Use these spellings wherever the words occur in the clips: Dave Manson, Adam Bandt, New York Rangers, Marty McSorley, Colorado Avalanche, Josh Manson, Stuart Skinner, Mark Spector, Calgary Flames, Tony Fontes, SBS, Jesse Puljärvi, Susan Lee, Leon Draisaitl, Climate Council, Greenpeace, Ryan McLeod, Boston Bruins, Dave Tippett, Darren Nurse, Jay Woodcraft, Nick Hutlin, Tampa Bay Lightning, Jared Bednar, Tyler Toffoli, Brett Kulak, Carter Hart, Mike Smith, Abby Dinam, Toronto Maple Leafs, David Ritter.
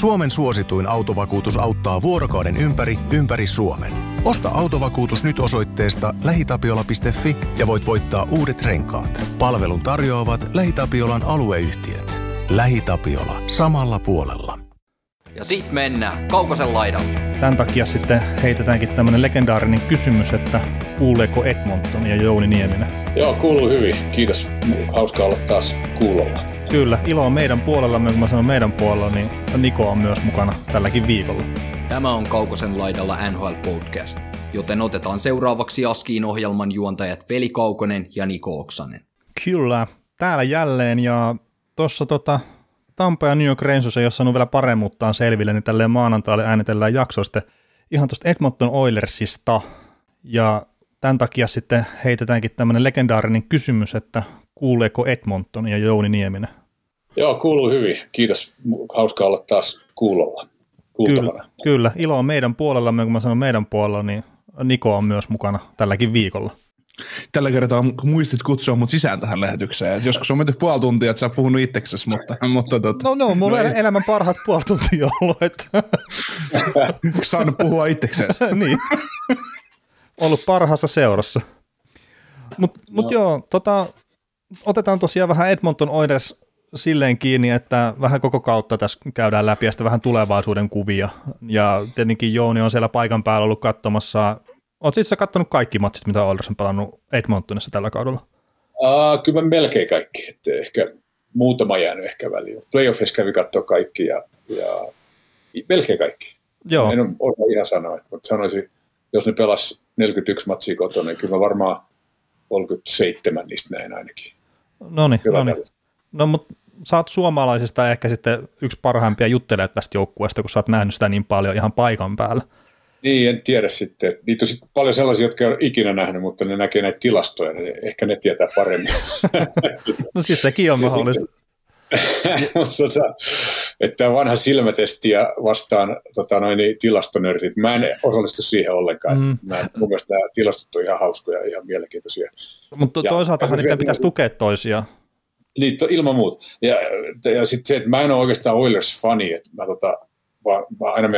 Suomen suosituin autovakuutus auttaa vuorokauden ympäri Suomen. Osta autovakuutus nyt osoitteesta lähitapiola.fi ja voit voittaa uudet renkaat. Palvelun tarjoavat LähiTapiolan alueyhtiöt. LähiTapiola samalla puolella. Ja sit mennään Kaukosen laidalle. Tämän takia sitten heitetäänkin tämmönen legendaarinen kysymys, että kuuleeko Edmonton ja Jouni Nieminen? Joo, kuuluu hyvin. Kiitos. Hauskaa olla taas kuulolla. Kyllä, ilo on meidän puolella. Kun mä sanon meidän puolella, niin Niko on myös mukana tälläkin viikolla. Tämä on Kaukosen laidalla NHL Podcast, joten otetaan seuraavaksi askiin ohjelman juontajat Peli Kaukonen ja Niko Oksanen. Kyllä, täällä jälleen ja tuossa Tampa ja New York Rangers ei ole saanut vielä paremmuuttaan selville, niin tälleen maanantaille äänitellään jaksoa sitten ihan tuosta Edmonton Oilersista. Ja tämän takia sitten heitetäänkin tämmöinen legendaarinen kysymys, että kuuleeko Edmonton ja Jouni Nieminen? Joo, kuuluu hyvin. Kiitos. Hauskaa olla taas kuulolla. Kyllä. Ilo on meidän puolella. Kun mä sanon meidän puolella, niin Niko on myös mukana tälläkin viikolla. Tällä kertaa muistit kutsua mut sisään tähän lähetykseen. Joskus on menty puoli tuntia, että sä oot puhunut itseksesi, mutta No, mulla on elämän parhaat puoli tuntia ollut, että... Saanut puhua itseksesi. Niin. Ollut parhaassa seurassa. Mut joo, otetaan tosiaan vähän Edmonton Oilers silleen kiinni, että vähän koko kautta tässä käydään läpi ja sitten vähän tulevaisuuden kuvia. Ja tietenkin Jouni on siellä paikan päällä ollut katsomassa. Oletko itse katsonut kaikki matsit, mitä Oilers on pelannut Edmontonissa tällä kaudella? Kyllä mä melkein kaikki. Että ehkä muutama jäänyt ehkä väliin. Playoffissa kävi katsoa kaikki ja melkein kaikki. Joo. En osaa ihan sanoa, mutta sanoisin, jos ne pelasi 41 matsia kotona, niin kyllä varmaan 37 niistä näin ainakin. Noniin. No mutta sä oot suomalaisista ehkä sitten yksi parhaimpia jutteleja tästä joukkueesta, kun sä oot nähnyt sitä niin paljon ihan paikan päällä. Niin, en tiedä sitten. Niitä on sitten paljon sellaisia, jotka ei ole ikinä nähnyt, mutta ne näkee näitä tilastoja. Ehkä ne tietää paremmin. No siis sekin on mahdollista. Tämä vanha silmätesti ja vastaan tilastonörsit. Mä en osallistu siihen ollenkaan. Mun mielestä nämä tilastot on ihan hauskoja ja ihan mielenkiintoisia. Mutta toisaaltahan niitä pitäisi tukea toisiaan. Niin, ilman muuta. Ja sitten se, että mä en ole oikeastaan Oilers-fani, että mä aina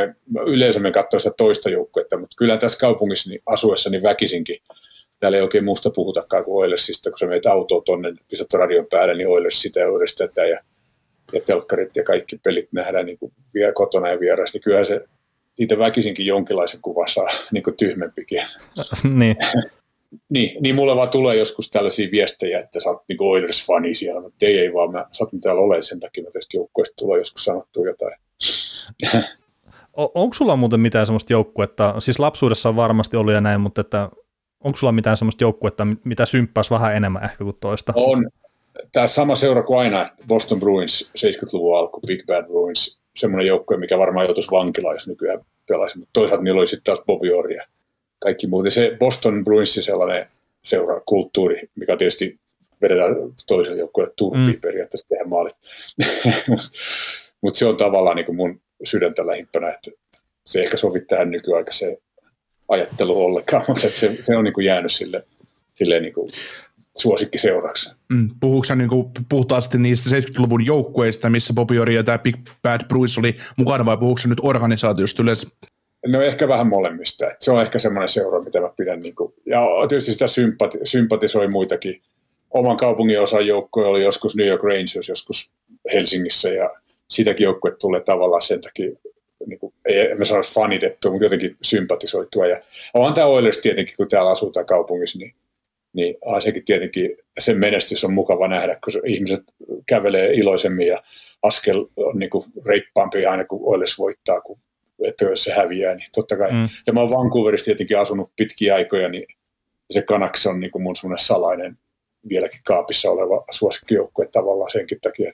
yleensä me katsoin sitä toista joukkuetta, mutta kyllä tässä kaupungissa niin asuessani väkisinkin. Täällä ei oikein muusta puhutakaan kuin Oilersista, kun sä menet autoon tuonne, pistät radion päälle, niin Oilers sitä ja Oilers tätä ja telkkarit ja kaikki pelit nähdään niin kuin vielä kotona ja vieras, niin kyllähän se siitä väkisinkin jonkinlaisen kuvan saa niin kuin tyhmempikin. Niin. Niin, mulle vaan tulee joskus tällaisia viestejä, että sä oot niin kuin Oilers-fani siellä, mutta ei vaan, mä satun täällä olemaan sen takia, mä tästä joukkueesta tulee joskus sanottua jotain. Onko sulla muuten mitään semmoista joukkuetta, siis lapsuudessa on varmasti ollut ja näin, mutta että onko sulla mitään semmoista joukkuetta, mitä symppäisi vähän enemmän ehkä kuin toista? On. Tämä sama seura kuin aina, Boston Bruins, 70-luvun alku, Big Bad Bruins, semmoinen joukkue, mikä varmaan joutuisi vankilaan, jos nykyään pelaisi, mutta toisaalta niillä oli sitten taas Bobby Orr ja kaikki muuten. Se Boston Bruinsin sellainen seurakulttuuri, mikä tietysti vedetään toiselle joukkueelle turpiin periaatteessa tehdä maalit. Mutta se on tavallaan niin kuin mun sydäntä lähimpänä, että se ehkä sovi tähän nykyaikaiseen ajatteluun ollenkaan, mutta se on niin kuin jäänyt sille niin kuin suosikkiseuraksi. Puhuuko niin kuin puhtaasti niistä 70-luvun joukkueista, missä Bobby Orr ja tämä Big Bad Bruins oli mukana, vai puhuuko nyt organisaatiosta yleensä? No ehkä vähän molemmista. Et se on ehkä semmoinen seura, mitä mä pidän. Niin kuin, ja tietysti sitä sympatisoi muitakin. Oman kaupungin osan joukkoja oli joskus New York Rangers, joskus Helsingissä ja sitäkin joukkue tulee tavallaan sen takia, niin kuin, en mä sano fanitettua, mutta jotenkin sympatisoitua. Ja onhan tämä Oilers tietenkin, kun täällä asutaan kaupungissa, niin sekin tietenkin sen menestys on mukava nähdä, kun ihmiset kävelee iloisemmin ja askel on niin kuin reippaampi aina, kun Oilers voittaa, kun että jos se häviää, niin totta kai. Ja mä oon Vancouverissa tietenkin asunut pitkiä aikoja, niin se Canucks on niin kuin mun semmoinen salainen, vieläkin kaapissa oleva suosikkijoukkue tavallaan senkin takia.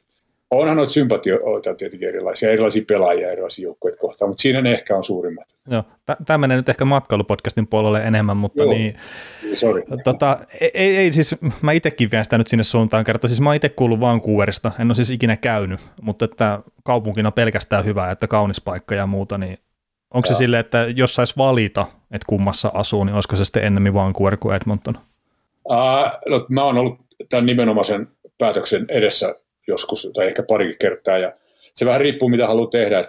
Onhan noita sympatioita tietenkin erilaisia pelaajia, erilaisia joukkueita kohtaan, mutta siinä ne ehkä on suurimmat. Joo, tämä menee nyt ehkä matkailupodcastin puolelle enemmän, mutta joo. Niin... Sorry. Ei siis, mä itsekin vien sitä nyt sinne suuntaan kertaa, siis mä oon itse kuullut Vancouverista, en ole siis ikinä käynyt, mutta että kaupunkina on pelkästään hyvä, että kaunis paikka ja muuta, niin onko se silleen, että jos saisi valita, että kummassa asuu, niin olisiko se sitten ennemmin Vancouver kuin Edmonton? No, mä oon ollut tämän nimenomaisen päätöksen edessä joskus, tai ehkä parikin kertaa, ja se vähän riippuu, mitä haluaa tehdä. Et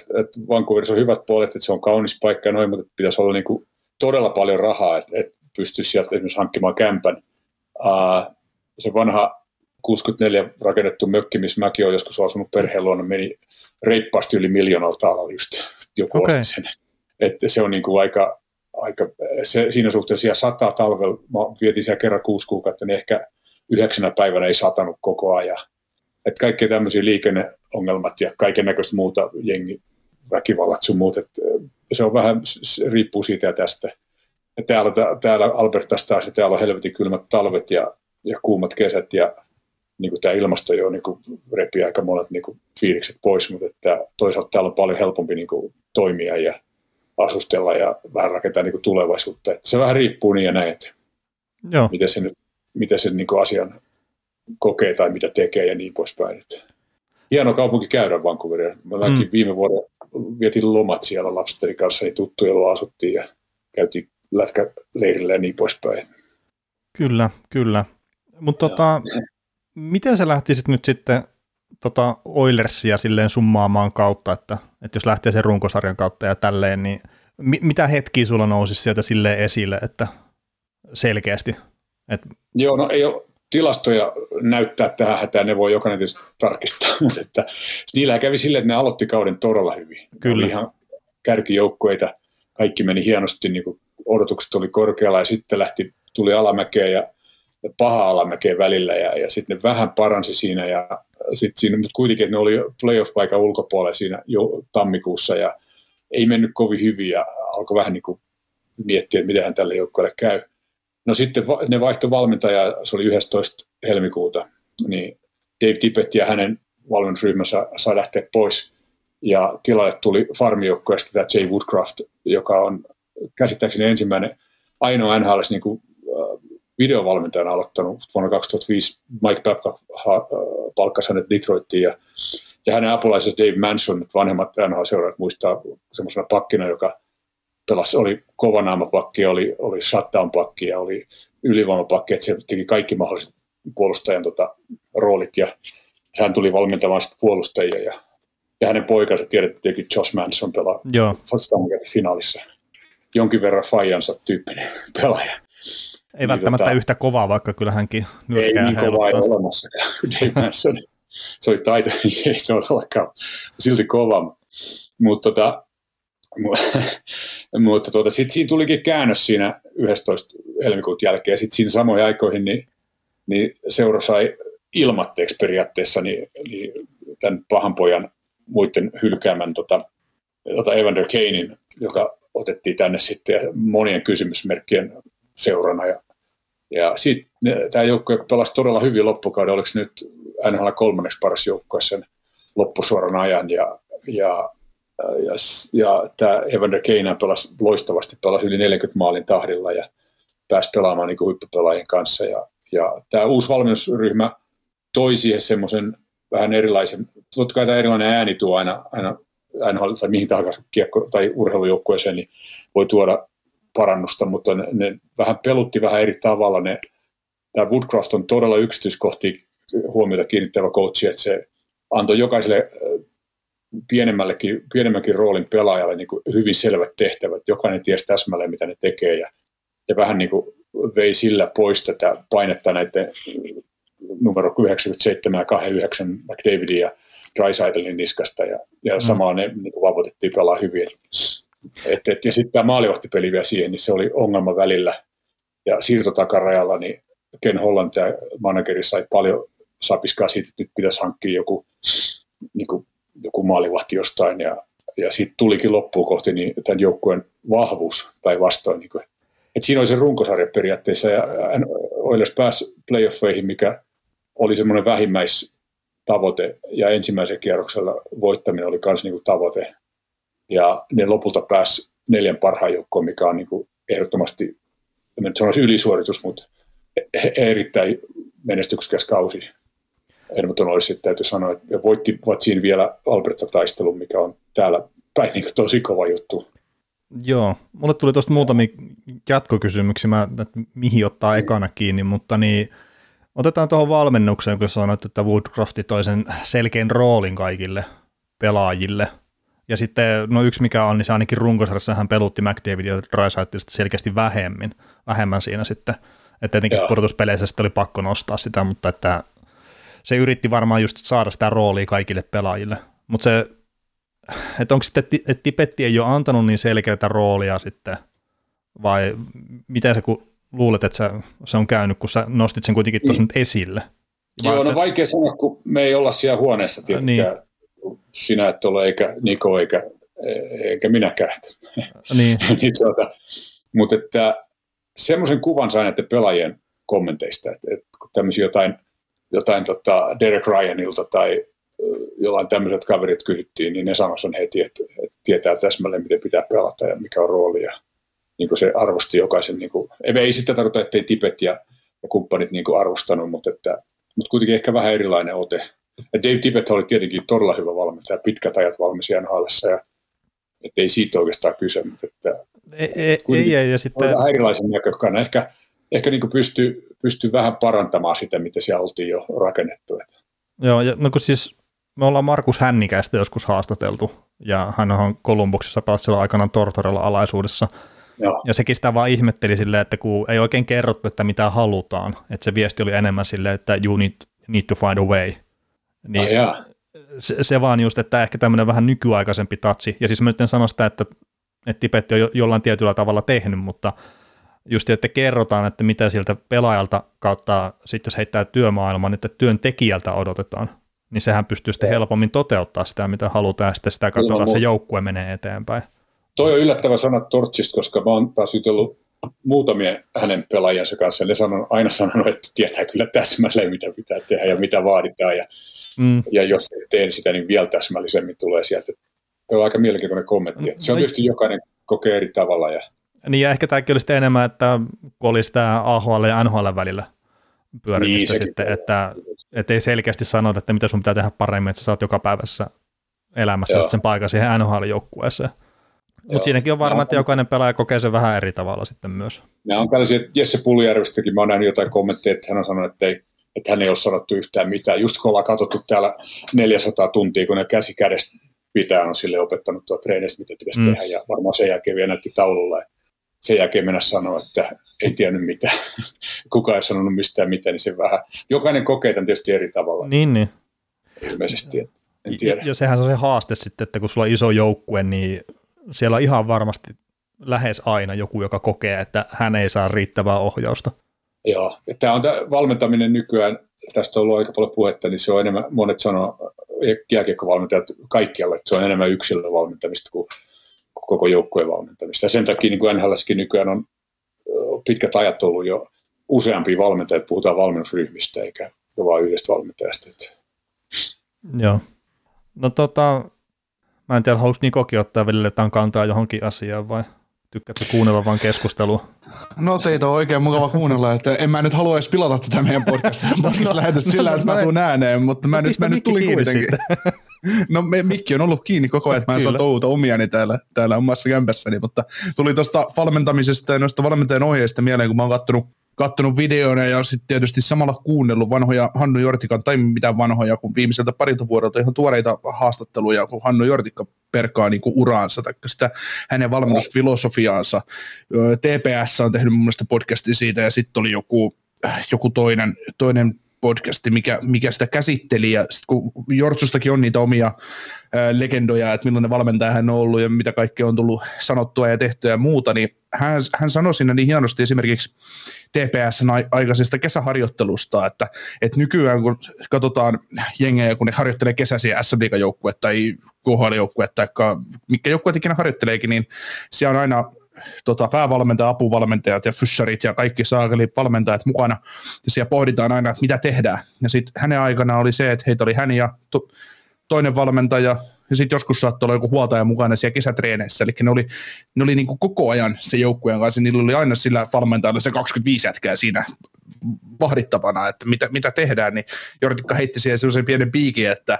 Vancouverissa on hyvät puolet, että se on kaunis paikka ja noin, mutta pitäisi olla niinku todella paljon rahaa, että pystyisi sieltä esimerkiksi hankkimaan kämpän. Se vanha 64 rakennettu mökki, missä mäkin olen joskus asunut perheen luona, meni reippaasti yli 1 miljoonalta alalla just joku okay. Osti sen. Että se on niinku aika se, siinä suhteessa siellä sataa talvella. Mä vietin siellä kerran 6 kuukautta, niin ehkä 9 päivänä ei satanut koko ajan. Että kaikkea tämmöisiä liikenneongelmat ja kaiken näköistä muuta, jengi, väkivallat sun muut. Et se on vähän, se riippuu siitä ja tästä. Ja täällä Albertassa taas, täällä on helvetin kylmät talvet ja kuumat kesät ja niin tämä ilmasto jo niin repii aika monet niin fiilikset pois, mutta että toisaalta täällä on paljon helpompi niin toimia ja asustella ja vähän rakentaa niin tulevaisuutta. Että se vähän riippuu niin ja näin, että miten se niin asian kokee tai mitä tekee ja niin poispäin. Että hieno kaupunki käydä Vancouveria. Mäkin viime vuonna vietin lomat siellä lapseni kanssa, niin tuttuja luo asuttiin ja käytiin lätkäleirillä ja niin poispäin. Kyllä. Mutta miten sä lähtisit nyt sitten Oilersia silleen summaamaan kautta, että jos lähtee sen runkosarjan kautta ja tälleen, niin mitä hetkiä sulla nousisi sieltä silleen esille, että selkeästi? Että... Joo, no ei ole tilastoja näyttää tähän hätään, ne voi jokainen tietysti tarkistaa, mutta että niillä kävi silleen, että ne aloitti kauden todella hyvin. Kyllä. Ihan kärkijoukkueita, kaikki meni hienosti, niin kuin odotukset oli korkealla ja sitten tuli alamäkeä ja paha alamäkeä välillä ja sitten ne vähän paransi siinä ja sitten siinä, mutta kuitenkin ne oli playoff-paikan ulkopuolella siinä jo tammikuussa ja ei mennyt kovin hyvin ja alkoi vähän niin kuin miettiä, että mitähän tälle joukkueelle käy. No sitten ne vaihtoi valmentajaa, se oli 11. helmikuuta, niin Dave Tippett ja hänen valmennusryhmänsä sai lähteä pois ja tilalle tuli farmijoukkueesta tämä Jay Woodcraft, joka on käsittääkseni ensimmäinen ainoa NHL:ssä niin kuin videovalmentajana aloittanut vuonna 2005. Mike Babcock palkkasi hänet Detroittiin ja hänen apulaisensa Dave Manson, vanhemmat NHL-seuraajat muistaa semmoisena pakkina, joka pelasi, oli kovanaamapakki, oli shutdown-pakki ja oli ylivoimapakki, että se teki kaikki mahdolliset puolustajan roolit ja hän tuli valmentamaan sitten puolustajia ja hänen poikansa tiedettiin, että Josh Manson pelaa finaalissa. Jonkin verran faijansa tyyppinen pelaaja. Ei välttämättä yhtä kovaa, vaikka kyllä hänkin nyökkää. Ei niin kovaa ei olemassa. Se oli taiteellinen, ei todellakaan. Silti kova. Mutta sitten siinä tulikin käännös siinä 11. helmikuun jälkeen. Ja sitten siinä samoihin aikoihin niin seura sai ilmatteeksi periaatteessa niin tämän pahan pojan muiden hylkäämän Evander Kanein, joka otettiin tänne sitten monien kysymysmerkkien seurana. Ja sitten tämä joukkue pelasi todella hyvin loppukauden. Oliko nyt NHL 3. paras joukkue sen loppusuoran ajan. Ja tämä Evander Kane pelasi loistavasti. Pelasi yli 40 maalin tahdilla ja pääsi pelaamaan niin kuin huippupelaajien kanssa. Ja tämä uusi valmennusryhmä toi siihen semmoisen vähän erilaisen. Totta kai tämä erilainen ääni tuo aina NHL tai mihin tahansa kiekko- tai urheilujoukkueeseen, niin voi tuoda parannusta, mutta ne vähän pelutti vähän eri tavalla. Tämä Woodcraft on todella yksityiskohtiin huomiota kiinnittävä coachi, että se antoi jokaiselle pienemmänkin roolin pelaajalle niin kuin hyvin selvät tehtävät. Jokainen tiesi täsmälleen, mitä ne tekee ja vähän niin kuin vei sillä pois tätä painetta näiden numero 97 ja 29 McDavidin ja Draisaitlin niskasta ja samaa ne niin kuin vapautettiin pelaa hyvin. Ja sitten tämä maalivahtipeli vielä siihen, niin se oli ongelma välillä. Ja siirtotakarajalla niin Ken Holland, tämä manageri, sai paljon sapiskaa siitä, että nyt pitäisi hankkia joku maalivahti jostain. Ja siitä tulikin loppuun kohti niin tämän joukkueen vahvuus päinvastoin. Niin siinä oli se runkosarja periaatteessa. Ja Oilers pääsi playoffeihin, mikä oli semmoinen vähimmäistavoite. Ja ensimmäisen kierroksella voittaminen oli myös niin tavoite. Ja ne lopulta pääsi 4 parhaan joukkoon, mikä on niin kuin ehdottomasti, en sanoisi ylisuoritus, mutta erittäin menestyksikäs kausi. Edmonton Oilers täytyy sanoa, että voittivat siinä vielä Alberta-taistelun, mikä on täällä päin niin kuin tosi kova juttu. Joo, mulle tuli tuosta muutamia jatkokysymyksiä, että mihin ottaa ekana kiinni, mutta niin, otetaan tuohon valmennukseen, kun sanoit, että Woodcrafti toi sen selkeän roolin kaikille pelaajille. Ja sitten, no yksi mikä on, niin se ainakin runkosarjassa hän pelutti McDavid ja Draisaitl selkeästi vähemmän siinä sitten. Että tietenkin pudotuspeleissä sitten oli pakko nostaa sitä, mutta että se yritti varmaan just saada sitä roolia kaikille pelaajille. Mutta se, että onko sitten, että Tippetti ei ole antanut niin selkeätä roolia sitten, vai miten sä luulet, että se on käynyt, kun sä nostit sen kuitenkin tuossa nyt esille? Joo, no vaikea sanoa, kun me ei olla siellä huoneessa tietenkään. Niin. Sinä et ole, eikä Niko, eikä minäkään. Niin. Mutta että semmoisen kuvan sain näiden pelaajien kommenteista, että tämmöisiä jotain Derek Ryanilta tai jollain tämmöiset kaverit kysyttiin, niin ne sanoivat heti, että tietää täsmälleen, miten pitää pelata ja mikä on rooli. Ja niin kuin se arvosti jokaisen, niin kuin, ei sitä tarkoita, ettei Tippett ja kumppanit niin kuin arvostanut, mutta kuitenkin ehkä vähän erilainen ote. Ja Dave Tippett oli tietenkin todella hyvä valmentaja, pitkät ajat valmis NHL:ssä, ja ei siitä oikeastaan kyse, mutta että ja sitten vähän erilaisen näkökana. Ehkä niin kuin pystyy vähän parantamaan sitä, mitä siellä oltiin jo rakennettu. Joo, ja, no kun siis me ollaan Markus Hännikäistä joskus haastateltu, ja hän on Kolumbuksessa päässyt aikanaan Tortorella alaisuudessa. Joo. Ja sekin sitä vaan ihmetteli silleen, että kun ei oikein kerrottu, että mitä halutaan, että se viesti oli enemmän silleen, että you need to find a way. Niin se vaan just, että ehkä tämmöinen vähän nykyaikaisempi tatsi. Ja siis mä nyt en sano sitä, että Tippett on jollain tietyllä tavalla tehnyt, mutta just, että kerrotaan, että mitä sieltä pelaajalta kautta sitten jos heittää työmaailman, että työntekijältä odotetaan, niin sehän pystyy sitten helpommin toteuttaa sitä, mitä halutaan, ja sitten sitä katsotaan, se joukkue menee eteenpäin. Toi on yllättävä sana Tortsista, koska mä oon taas jutellut muutamia hänen pelaajansa kanssa, ja ne aina sanonut, että tietää kyllä täsmälleen, mitä pitää tehdä ja mitä vaaditaan, ja jos ei tee sitä, niin vielä täsmällisemmin tulee sieltä. Tuo on aika mielenkiintoinen kommentti. Se on tietysti jokainen kokee eri tavalla. Niin, ja ehkä tämäkin oli sitten enemmän, että kun oli sitä AHL ja NHL välillä pyörimistä niin, sitten, että ei selkeästi sanota, että mitä sun pitää tehdä paremmin, että sä saat joka päivässä elämässä sen paikan siihen NHL-joukkueeseen. Mutta siinäkin on varma, että jokainen pelaaja kokee sen vähän eri tavalla sitten myös. Nämä on tällaisia, että Jesse Puljärvistäkin, mä oon nähnyt jotain kommentteja, että hän on sanonut, että hän ei ole sanottu yhtään mitään. Just kun ollaan katsottu täällä 400 tuntia, kun ne käsi kädestä pitää, on sille opettanut tuo treenistä, mitä pitäisi tehdä, ja varmaan sen jälkeen vielä näytti taululla. Sen jälkeen mennä sanoa, että ei tiennyt mitään. Kukaan ei sanonut mistään mitään, niin se vähän. Jokainen kokee tämän tietysti eri tavalla. Niin. Ilmeisesti, en tiedä. Ja sehän on se haaste sitten, että kun sulla on iso joukkue, niin siellä on ihan varmasti lähes aina joku, joka kokee, että hän ei saa riittävää ohjausta. Joo, tämä on valmentaminen nykyään, tästä on ollut aika paljon puhetta, niin se on enemmän, monet sanoo, jääkiekkovalmentajat kaikkialla, että se on enemmän yksilön valmentamista kuin koko joukkueen valmentamista. Ja sen takia niin NHL:ssäkin nykyään on pitkät ajat ollut jo useampia valmentajia, puhutaan valmennusryhmistä eikä vain yhdestä valmentajasta. Joo. No mä en tiedä, haluaisi Nikokin ottaa välillä jotain kantaa johonkin asiaan vai tykkäätkö kuunnella vaan keskustelua? No teitä on oikein mukava kuunnella, että en mä nyt halua edes pilata tätä meidän podcast-lähetystä sillä, että mä tuun ääneen, mutta mä nyt tulin kuitenkin. No mikki on ollut kiinni koko ajan, että mä en saa touhuta omiani täällä omassa kämpässäni, mutta tuli tuosta valmentamisesta ja noista valmentajan ohjeista mieleen, kun mä oon kattonut videoina ja sitten tietysti samalla kuunnellut vanhoja Hannu Jortikan, tai mitään vanhoja, kun viimeiseltä parilta vuodelta ihan tuoreita haastatteluja, kun Hannu Jortikka perkaa niin kuin uraansa, tai sitä hänen valmennusfilosofiaansa. TPS on tehnyt mun mielestä podcastin siitä, ja sitten oli joku toinen podcasti, mikä sitä käsitteli, ja sitten kun Jortsustakin on niitä omia legendoja, että millainen valmentaja hän on ollut, ja mitä kaikkea on tullut sanottua ja tehtyä ja muuta, niin hän sanoi siinä niin hienosti esimerkiksi TPS-aikaisesta kesäharjoittelusta, että nykyään kun katsotaan jengejä, kun ne harjoittelee kesäisiä SM-liigajoukkueet tai KHL-joukkueet tai mitkä joukkueet ikinä harjoitteleekin, niin siellä on aina päävalmentaja, apuvalmentajat ja fyssarit ja kaikki saakeli valmentajat mukana, ja siellä pohditaan aina, että mitä tehdään. Ja sitten hänen aikana oli se, että heitä oli hän ja toinen valmentaja, ja sitten joskus saattoi olla joku huoltaja mukana siellä kesätreeneissä, eli ne oli niin kuin koko ajan se joukkueen kanssa, niillä oli aina sillä valmentajalla se 25 jätkää siinä vahdittavana, että mitä tehdään, niin Jortikka heitti siihen sellaisen pienen piikin, että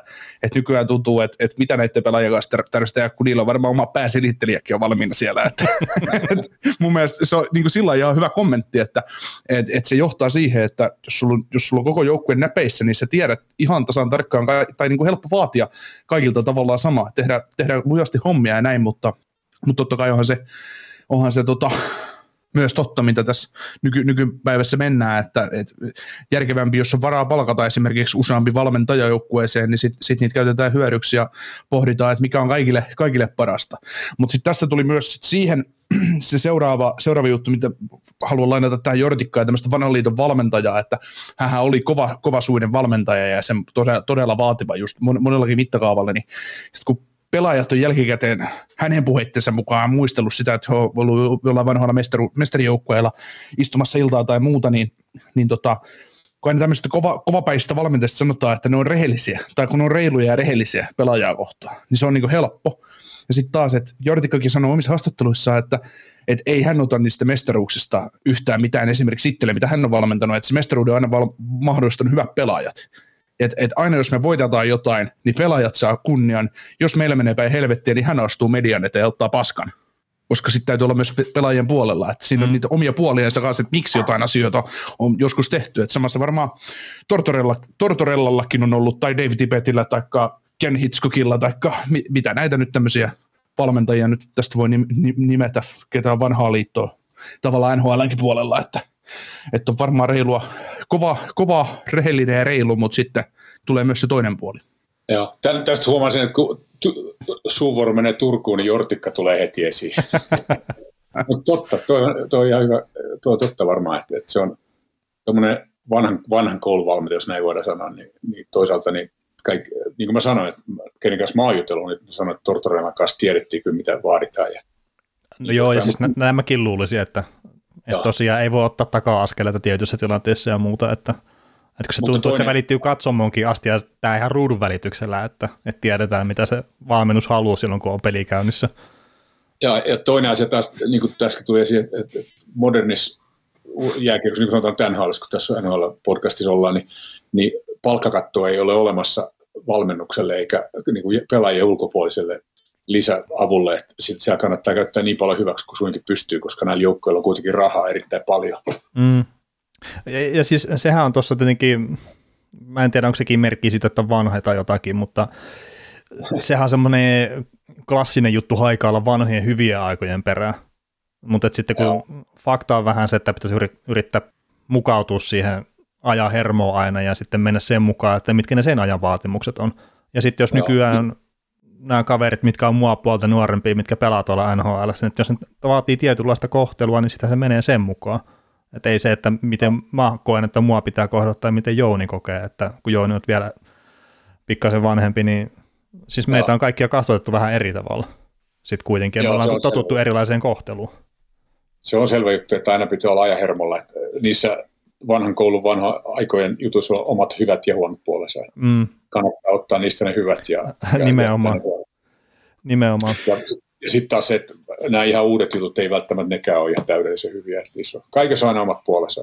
nykyään tuntuu, että mitä näiden pelaajien kanssa tarvitsee, kun niillä on varmaan oma pääsilittelijäkin on valmiina siellä. Mun mielestä se on niin kuin sillä lailla ihan hyvä kommentti, että se johtaa siihen, että jos sulla on koko joukkueen näpeissä, niin sä tiedät ihan tasan tarkkaan, tai niin kuin helppo vaatia kaikilta tavallaan samaa, tehdään lujasti hommia ja näin, mutta totta kai onhan se myös totta, mitä tässä nykypäivässä mennään, että järkevämpi, jos on varaa palkata esimerkiksi useampi valmentaja joukkueeseen, niin sit niitä käytetään hyödyksi ja pohditaan, että mikä on kaikille parasta. Mutta sitten tästä tuli myös siihen se seuraava juttu, mitä haluan lainata tähän Jortikkaan ja tämmöistä vanhan liiton valmentajaa, että hänhän oli kovasuinen valmentaja ja sen todella vaativa just monellakin mittakaavalla, niin sitten kun pelaajat on jälkikäteen hänen puheittensa mukaan muistellut sitä, että he on ollut jollain vanhoilla mestarijoukkueilla istumassa iltaa tai muuta, niin kun aina tämmöisistä kovapäisistä valmentajista sanotaan, että ne on rehellisiä, tai kun ne on reiluja ja rehellisiä pelaajaa kohtaan, niin se on niinku helppo. Ja sitten taas, että Jortikkakin sanoi omissa haastatteluissaan, että ei hän ota niistä mestaruuksista yhtään mitään esimerkiksi itselle, mitä hän on valmentanut, että se mestaruuden on aina mahdollistanut hyvät pelaajat. Että aina jos me voitetaan jotain, niin pelaajat saa kunnian. Jos meillä menee päin helvettiin, niin hän astuu median eteen ja ottaa paskan. Koska sitten täytyy olla myös pelaajien puolella. Että siinä on niitä omia puoliensa kanssa, että miksi jotain asioita on joskus tehty. Että samassa varmaan Tortorellallakin on ollut, tai Dave Tippettillä, tai Ken Hitchcockilla, tai mitä näitä nyt tämmöisiä valmentajia nyt tästä voi nimetä, ketään vanhaa liittoa tavallaan NHL:nkin puolella, että on varmaan reilua, kova, rehellinen ja reilu, mutta sitten tulee myös se toinen puoli. Joo, tästä huomasin, että kun suunvuoro menee Turkuun, niin Jortikka tulee heti esiin. Mutta totta, tuo on ihan hyvä, tuo on totta varmaan, että se on tuommoinen vanhan kouluvalmentaja, jos näin voidaan sanoa, niin toisaalta niin kaikki, niin kuin mä sanoin, että kenen kanssa mä oon jutellut, niin sanoin, että Tortorellan kanssa tiedettiin kyllä, mitä vaaditaan. No joo, ja siis näin mäkin luulisin, että et tosiaan ei voi ottaa taka-askeleita tietyissä tilanteissa ja muuta, että kun se tuntuu, että se välittyy katsomonkin asti ja tämä ihan ruudun välityksellä, että tiedetään, mitä se valmennus haluaa silloin, kun on peli käynnissä. Ja toinen asia taas, niin kuin äsken tuli esiin, että modernissa jääkiekossa, niin kuin sanotaan tämän hallissa, kun tässä NHL-podcastissa ollaan, niin palkkakattoa ei ole olemassa valmennukselle eikä niin kuin pelaajien ulkopuoliselle lisäavulle, että siellä kannattaa käyttää niin paljon hyväksi kuin suinkin pystyy, koska näillä joukkoilla on kuitenkin rahaa erittäin paljon. Mm. Ja siis sehän on tuossa tietenkin, mä en tiedä onko sekin merkki siitä, että on vanha tai jotakin, mutta sehän on semmoinen klassinen juttu haikailla vanhojen hyvien aikojen perään, mutta sitten kun fakta on vähän se, että pitäisi yrittää mukautua siihen ajan hermoon aina ja sitten mennä sen mukaan, että mitkä ne sen ajan vaatimukset on. Ja sitten jos nykyään nämä kaverit, mitkä on mua puolta nuorempia, mitkä pelaa tuolla NHL:ssä, että jos ne vaatii tietynlaista kohtelua, niin sitä se menee sen mukaan. Että ei se, että miten mä koen, että mua pitää kohdottaa, miten Jouni kokee, että kun Jouni on vielä pikkasen vanhempi, niin siis meitä on kaikkia kasvatettu vähän eri tavalla. Sitten kuitenkin me ollaan totuttu erilaiseen kohteluun. Se on selvä juttu, että aina pitää olla ajahermolla. Että niissä vanhan koulun vanha aikojen jutuissa on omat hyvät ja huonot puolensa. Mm. Kannattaa ottaa niistä ne hyvät. Ja Nimenomaan. Ja sitten taas se, että nämä ihan uudet jutut ei välttämättä nekään ole ihan täydellisen hyviä. Kaikessa on aina omat puolensa.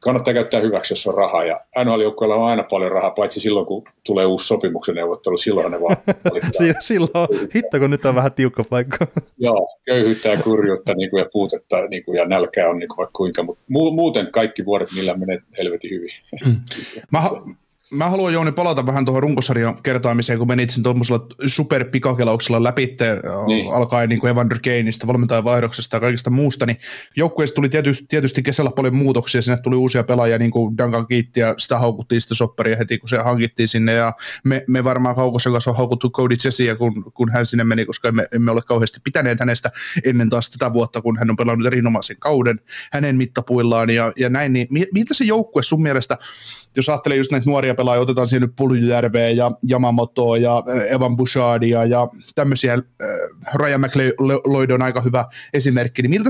Kannattaa käyttää hyväksi, jos on rahaa. Ja NHL-joukkoilla on aina paljon rahaa, paitsi silloin, kun tulee uusi sopimuksen neuvottelu. Silloin ne vaan valittaa. Silloin, hitto kun nyt on vähän tiukka paikka. Joo, köyhyyttä ja kurjuutta niin kuin, ja puutetta niin kuin, ja nälkää on niin kuin, vaikka kuinka. Mutta muuten kaikki vuodet, millä menee helvetin hyvin. Mä haluan, Jouni, palata vähän tuohon runkosarjan kertaamiseen, kun menit sen tuollaisella superpikakelauksella läpi, niin alkaen niin kuin Evander Kaneista, valmentajan vaihdoksesta ja kaikesta muusta, niin joukkueessa tuli tietysti kesällä paljon muutoksia, sinne tuli uusia pelaajia, niin kuin Duncan Keith, ja sitä haukuttiin sitä sopparia heti, kun se hankittiin sinne, ja me varmaan Kaukosen kanssa on haukuttu Cody Jesseä, kun hän sinne meni, koska emme ole kauheasti pitäneet hänestä ennen taas tätä vuotta, kun hän on pelannut erinomaisen kauden hänen mittapuillaan, ja näin, niin miltä se joukkue sun mielestä, jos ajattelee just näitä nuoria pelaajia, otetaan siihen nyt Puljujärveä ja Yamamotoa ja Evan Bouchardia ja tämmöisiä, Ryan McLeod on aika hyvä esimerkki, niin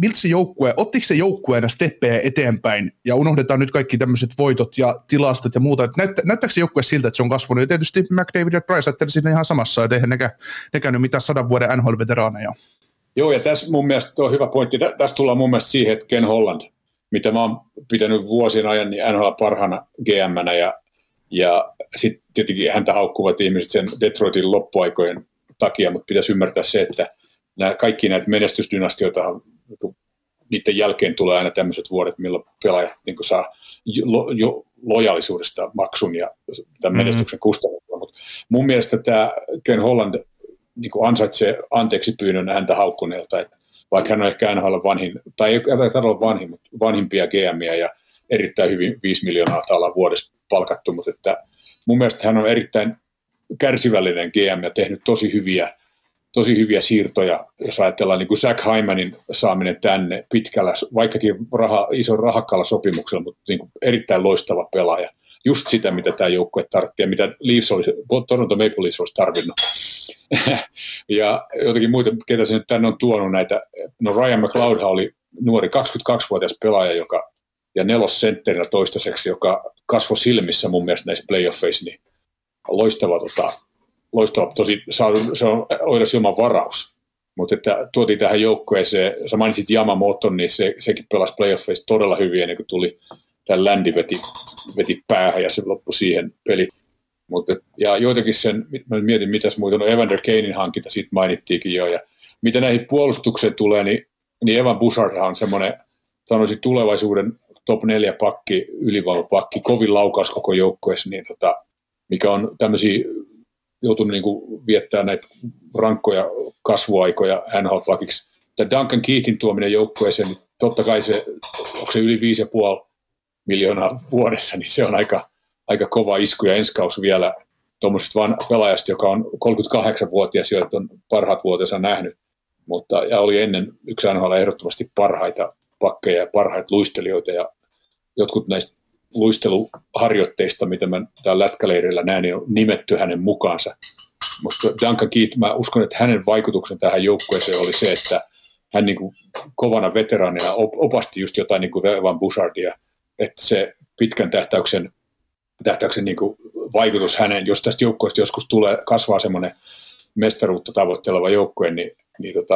miltä se joukkue, ottiko se joukkueena steppejä eteenpäin ja unohdetaan nyt kaikki tämmöiset voitot ja tilastot ja muuta, että näyttääkö se joukkue siltä, että se on kasvanut ja tietysti McDavid ja Draisaitl siinä ihan samassa, että eihän ne käynyt mitään 100 vuoden NHL-veteraaneja. Joo ja tässä mun mielestä on hyvä pointti, tässä tullaan mun mielestä siihen, että Ken Holland mitä mä oon pitänyt vuosien ajan niin NHL parhaana GM:nä ja sitten tietenkin häntä haukkuvat ihmiset sen Detroitin loppuaikojen takia, mutta pitäisi ymmärtää se, että kaikki näitä menestysdynastioita, niiden jälkeen tulee aina tämmöiset vuodet, milloin pelaajat niin saa jo lojalisuudesta maksun ja tämän menestyksen kustannuksia. Mutta mun mielestä tämä Ken Holland niin ansaitsee anteeksi pyynnön häntä haukkuneelta, että vaikka hän on ehkä NHL vanhin, tai ei tarvitse olla vanhin, mutta vanhimpia GM:iä ja erittäin hyvin 5 miljoonaa täällä vuodessa palkattu, mutta että mun mielestä hän on erittäin kärsivällinen GM ja tehnyt tosi hyviä siirtoja, jos ajatellaan niin kuin Zach Hymanin saaminen tänne pitkällä, vaikkakin ison rahakkaalla sopimuksella, mutta niin kuin erittäin loistava pelaaja. Just sitä, mitä tämä joukkue tarvitsi ja mitä Toronto Maple Leafs olisi tarvinnut. Ja jotenkin muita, ketä se nyt tänne on tuonut näitä. No Ryan McLeodhan oli nuori 22-vuotias pelaaja, joka ja nelosentterinä toistaiseksi, joka kasvoi silmissä mun mielestä näissä playoffeissa, niin loistava, tosi, se on oiras ilman varaus, mutta että tuotiin tähän joukkueeseen, sä mainitsit Yamamoton, niin sekin pelasi playoffeissa todella hyvin ennen kuin tuli, tämä Ländi veti päähän ja se loppui siihen peli. Ja joitakin sen, mä mietin mitäs muuta, no Evander Kanein hankinta, siitä mainittiinkin jo, ja mitä näihin puolustukseen tulee, niin Evan Bouchardhan on semmoinen, sanoisin tulevaisuuden top 4 pakki, ylivalopakki, kovin laukaus koko joukkueessa, niin mikä on tämmöisiä, joutunut niin viettämään näitä rankkoja kasvuaikoja NHL-pakiksi. Tämä Duncan Keithin tuominen joukkueeseen, niin totta kai se, onko se yli 5,5 miljoonaa vuodessa, niin se on aika kova isku ja ensi kausi vielä tuommoisesta vaan pelaajasta, joka on 38-vuotias, joita on parhaat vuotensa nähnyt, mutta ja oli ennen yksi NHL ehdottomasti parhaita pakkeja ja parhaita luistelijoita ja jotkut näistä luisteluharjoitteista, mitä mä täällä lätkäleirillä näin, niin on nimetty hänen mukaansa. Mutta Duncan Keith, mä uskon, että hänen vaikutuksen tähän joukkueeseen oli se, että hän niin kuin kovana veteraanina opasti just jotain niin kuin Evan Bouchardia, että se pitkän tähtäyksen niin kuin vaikutus hänen, jos tästä joukkueesta joskus tulee, kasvaa semmoinen mestaruutta tavoitteleva joukkue, niin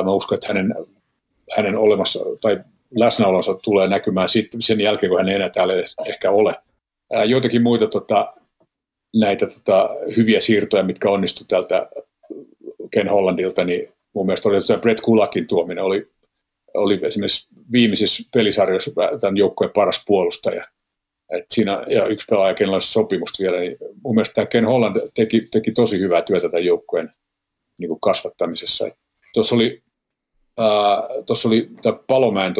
mä uskon, että hänen olemassa tai läsnäolonsa tulee näkymään sitten sen jälkeen, kun hän ei enää täällä ehkä ole. Joitakin muita näitä hyviä siirtoja, mitkä onnistu tältä Ken Hollandilta, niin mun mielestä oli tämä Brett Kulakin tuominen. Oli esimerkiksi viimeisessä pelisarjoissa tämän joukkueen paras puolustaja. Et siinä, ja yksi pelaaja, kenellä olisi sopimusta vielä. Niin mun mielestä tämä Ken Holland teki tosi hyvää työtä tämän joukkueen niin kuin kasvattamisessa. Tuossa oli tämä Palomäen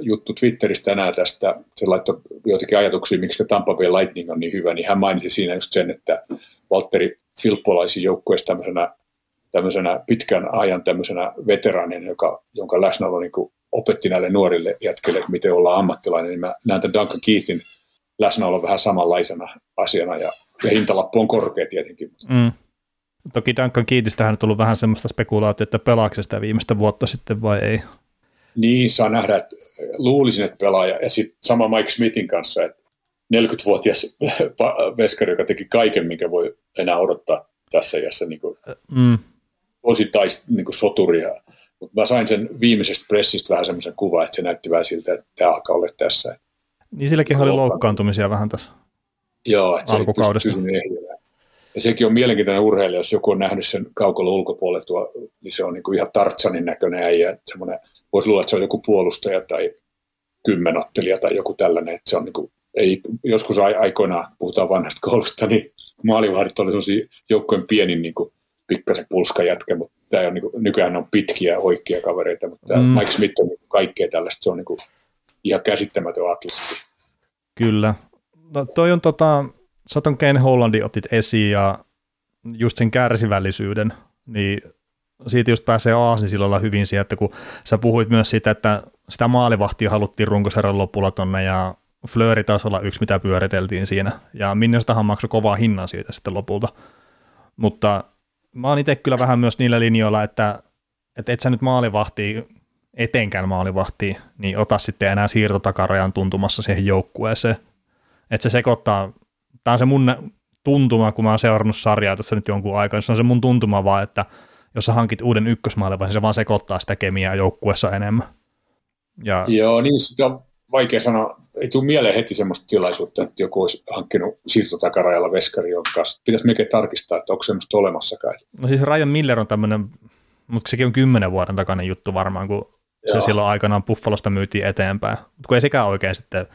juttu Twitteristä tänään tästä, se laittoi joitakin ajatuksia, miksi Tampa Bay Lightning on niin hyvä, niin hän mainitsi siinä just sen, että Valtteri Filppolaisen joukkueessa tämmöisenä pitkän ajan tämmöisenä veteraanin, jonka läsnäolo niin kuin opetti näille nuorille jätkille, että miten ollaan ammattilainen, niin mä näen tämän Duncan Keithin läsnäolo vähän samanlaisena asiana, ja hintalappu on korkea tietenkin. Toki Duncan Keithistähän on tullut vähän semmoista spekulaatiota, että pelaako sitä viimeistä vuotta sitten vai ei. Niin, saa nähdä, että luulisin, että pelaaja. Ja sitten sama Mike Smithin kanssa, että 40-vuotias veskari, joka teki kaiken, minkä voi enää odottaa tässä iässä. Niin osittain niin soturia. Mutta mä sain sen viimeisestä pressistä vähän semmoisen kuvan, että se näytti vähän siltä, että tämä alkaa olla tässä. Niin silläkin oli loukkaantumisia vähän tässä alkukaudesta. Joo, että se ei ja sekin on mielenkiintoinen urheilija, jos joku on nähnyt sen kaukolon ulkopuolella, niin se on niin kuin ihan Tartsanin näköinen äijä. Voisi luulla, että se on joku puolustaja tai kymmenottelija tai joku tällainen. Että se on niin kuin, ei, joskus aikoinaan, puhutaan vanhasta koulusta, niin maalivahdit oli sellaisia joukkojen pienin niin kuin pikkasen pulskajätkä, mutta tämä on, niin kuin, nykyään on pitkiä ja oikea kavereita, mutta Mike Smith on niin kuin kaikkea tällaista. Se on niin kuin ihan käsittämätön atletti. Kyllä. No, toi on Saton Ken Hollandin otit esiin ja just sen kärsivällisyyden, niin siitä just pääsee aasinsillalla hyvin siihen, että kun sä puhuit myös siitä, että sitä maalivahtia haluttiin runkosarjan lopulla tonne ja Fleury taisi olla yksi, mitä pyöriteltiin siinä ja Minnesotahan maksoi kovaa hinnan siitä sitten lopulta, mutta mä oon itse kyllä vähän myös niillä linjoilla, että et sä nyt maalivahtia, etenkään maalivahtia, niin ota sitten enää siirtotakarajan tuntumassa siihen joukkueeseen, että se sekoittaa. Tämä on se mun tuntuma, kun mä oon seurannut sarjaa tässä nyt jonkun aikaa, niin se on se mun tuntuma vaan, että jos sä hankit uuden ykkösmaalivahti, niin se vaan sekoittaa sitä kemiaa joukkueessa enemmän. Joo, niin sitä vaikea sanoa, ei tule mieleen heti semmoista tilaisuutta, että joku olisi hankkinut siirtotakarajalla veskari, jonka kanssa pitäisi melkein tarkistaa, että onko semmoista olemassakaan. No siis Ryan Miller on tämmöinen, mutta sekin on 10 vuoden takainen juttu varmaan, kun se joo. silloin aikanaan Buffalosta myytiin eteenpäin, mutta kun ei sekään oikein sitten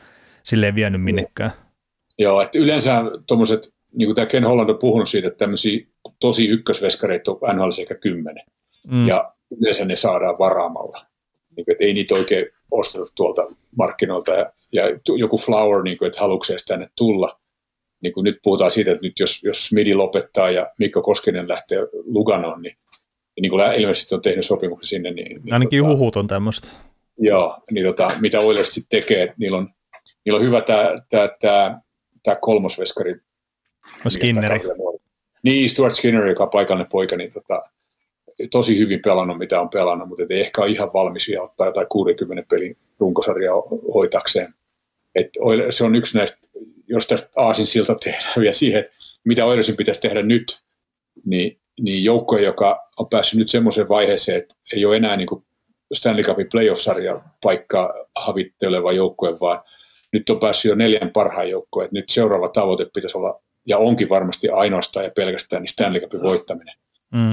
silleen vienyt minnekään. Joo, että yleensä tuommoiset, niin kuin tämä Ken Holland on puhunut siitä, että tämmöisiä tosi ykkösveskareita on NHL ehkä 10, ja yleensä ne saadaan varaamalla. Niin kuin, että ei niitä oikein osteta tuolta markkinoilta, ja joku Flower, niin kuin, että haluatko edes tänne tulla. Niin kuin nyt puhutaan siitä, että nyt jos Smidi lopettaa ja Mikko Koskinen lähtee Luganoon, niin kuin ilmeisesti on tehnyt sopimuksen sinne. Niin ainakin huhut on tämmöistä. Joo, niin mitä Oilers sitten tekee, että niillä on hyvä tämä kolmosveskari. Skinneri. Niin, Stuart Skinner, joka on paikallinen poika, niin tosi hyvin pelannut, mitä on pelannut, mutta ei ehkä ole ihan valmis vielä ottaa jotain 60 pelin runkosarjaa hoitakseen. Et se on yksi näistä, jos tästä aasinsilta tehdään vielä siihen, mitä Oilersin pitäisi tehdä nyt, niin joukko, joka on päässyt nyt semmoiseen vaiheeseen, että ei ole enää niin kuin Stanley Cupin playoff-sarjan paikkaa havitteleva joukkue, vaan nyt on päässyt jo 4 parhaan joukkoon. Nyt seuraava tavoite pitäisi olla, ja onkin varmasti ainoastaan ja pelkästään, niin Stanley Cupin voittaminen.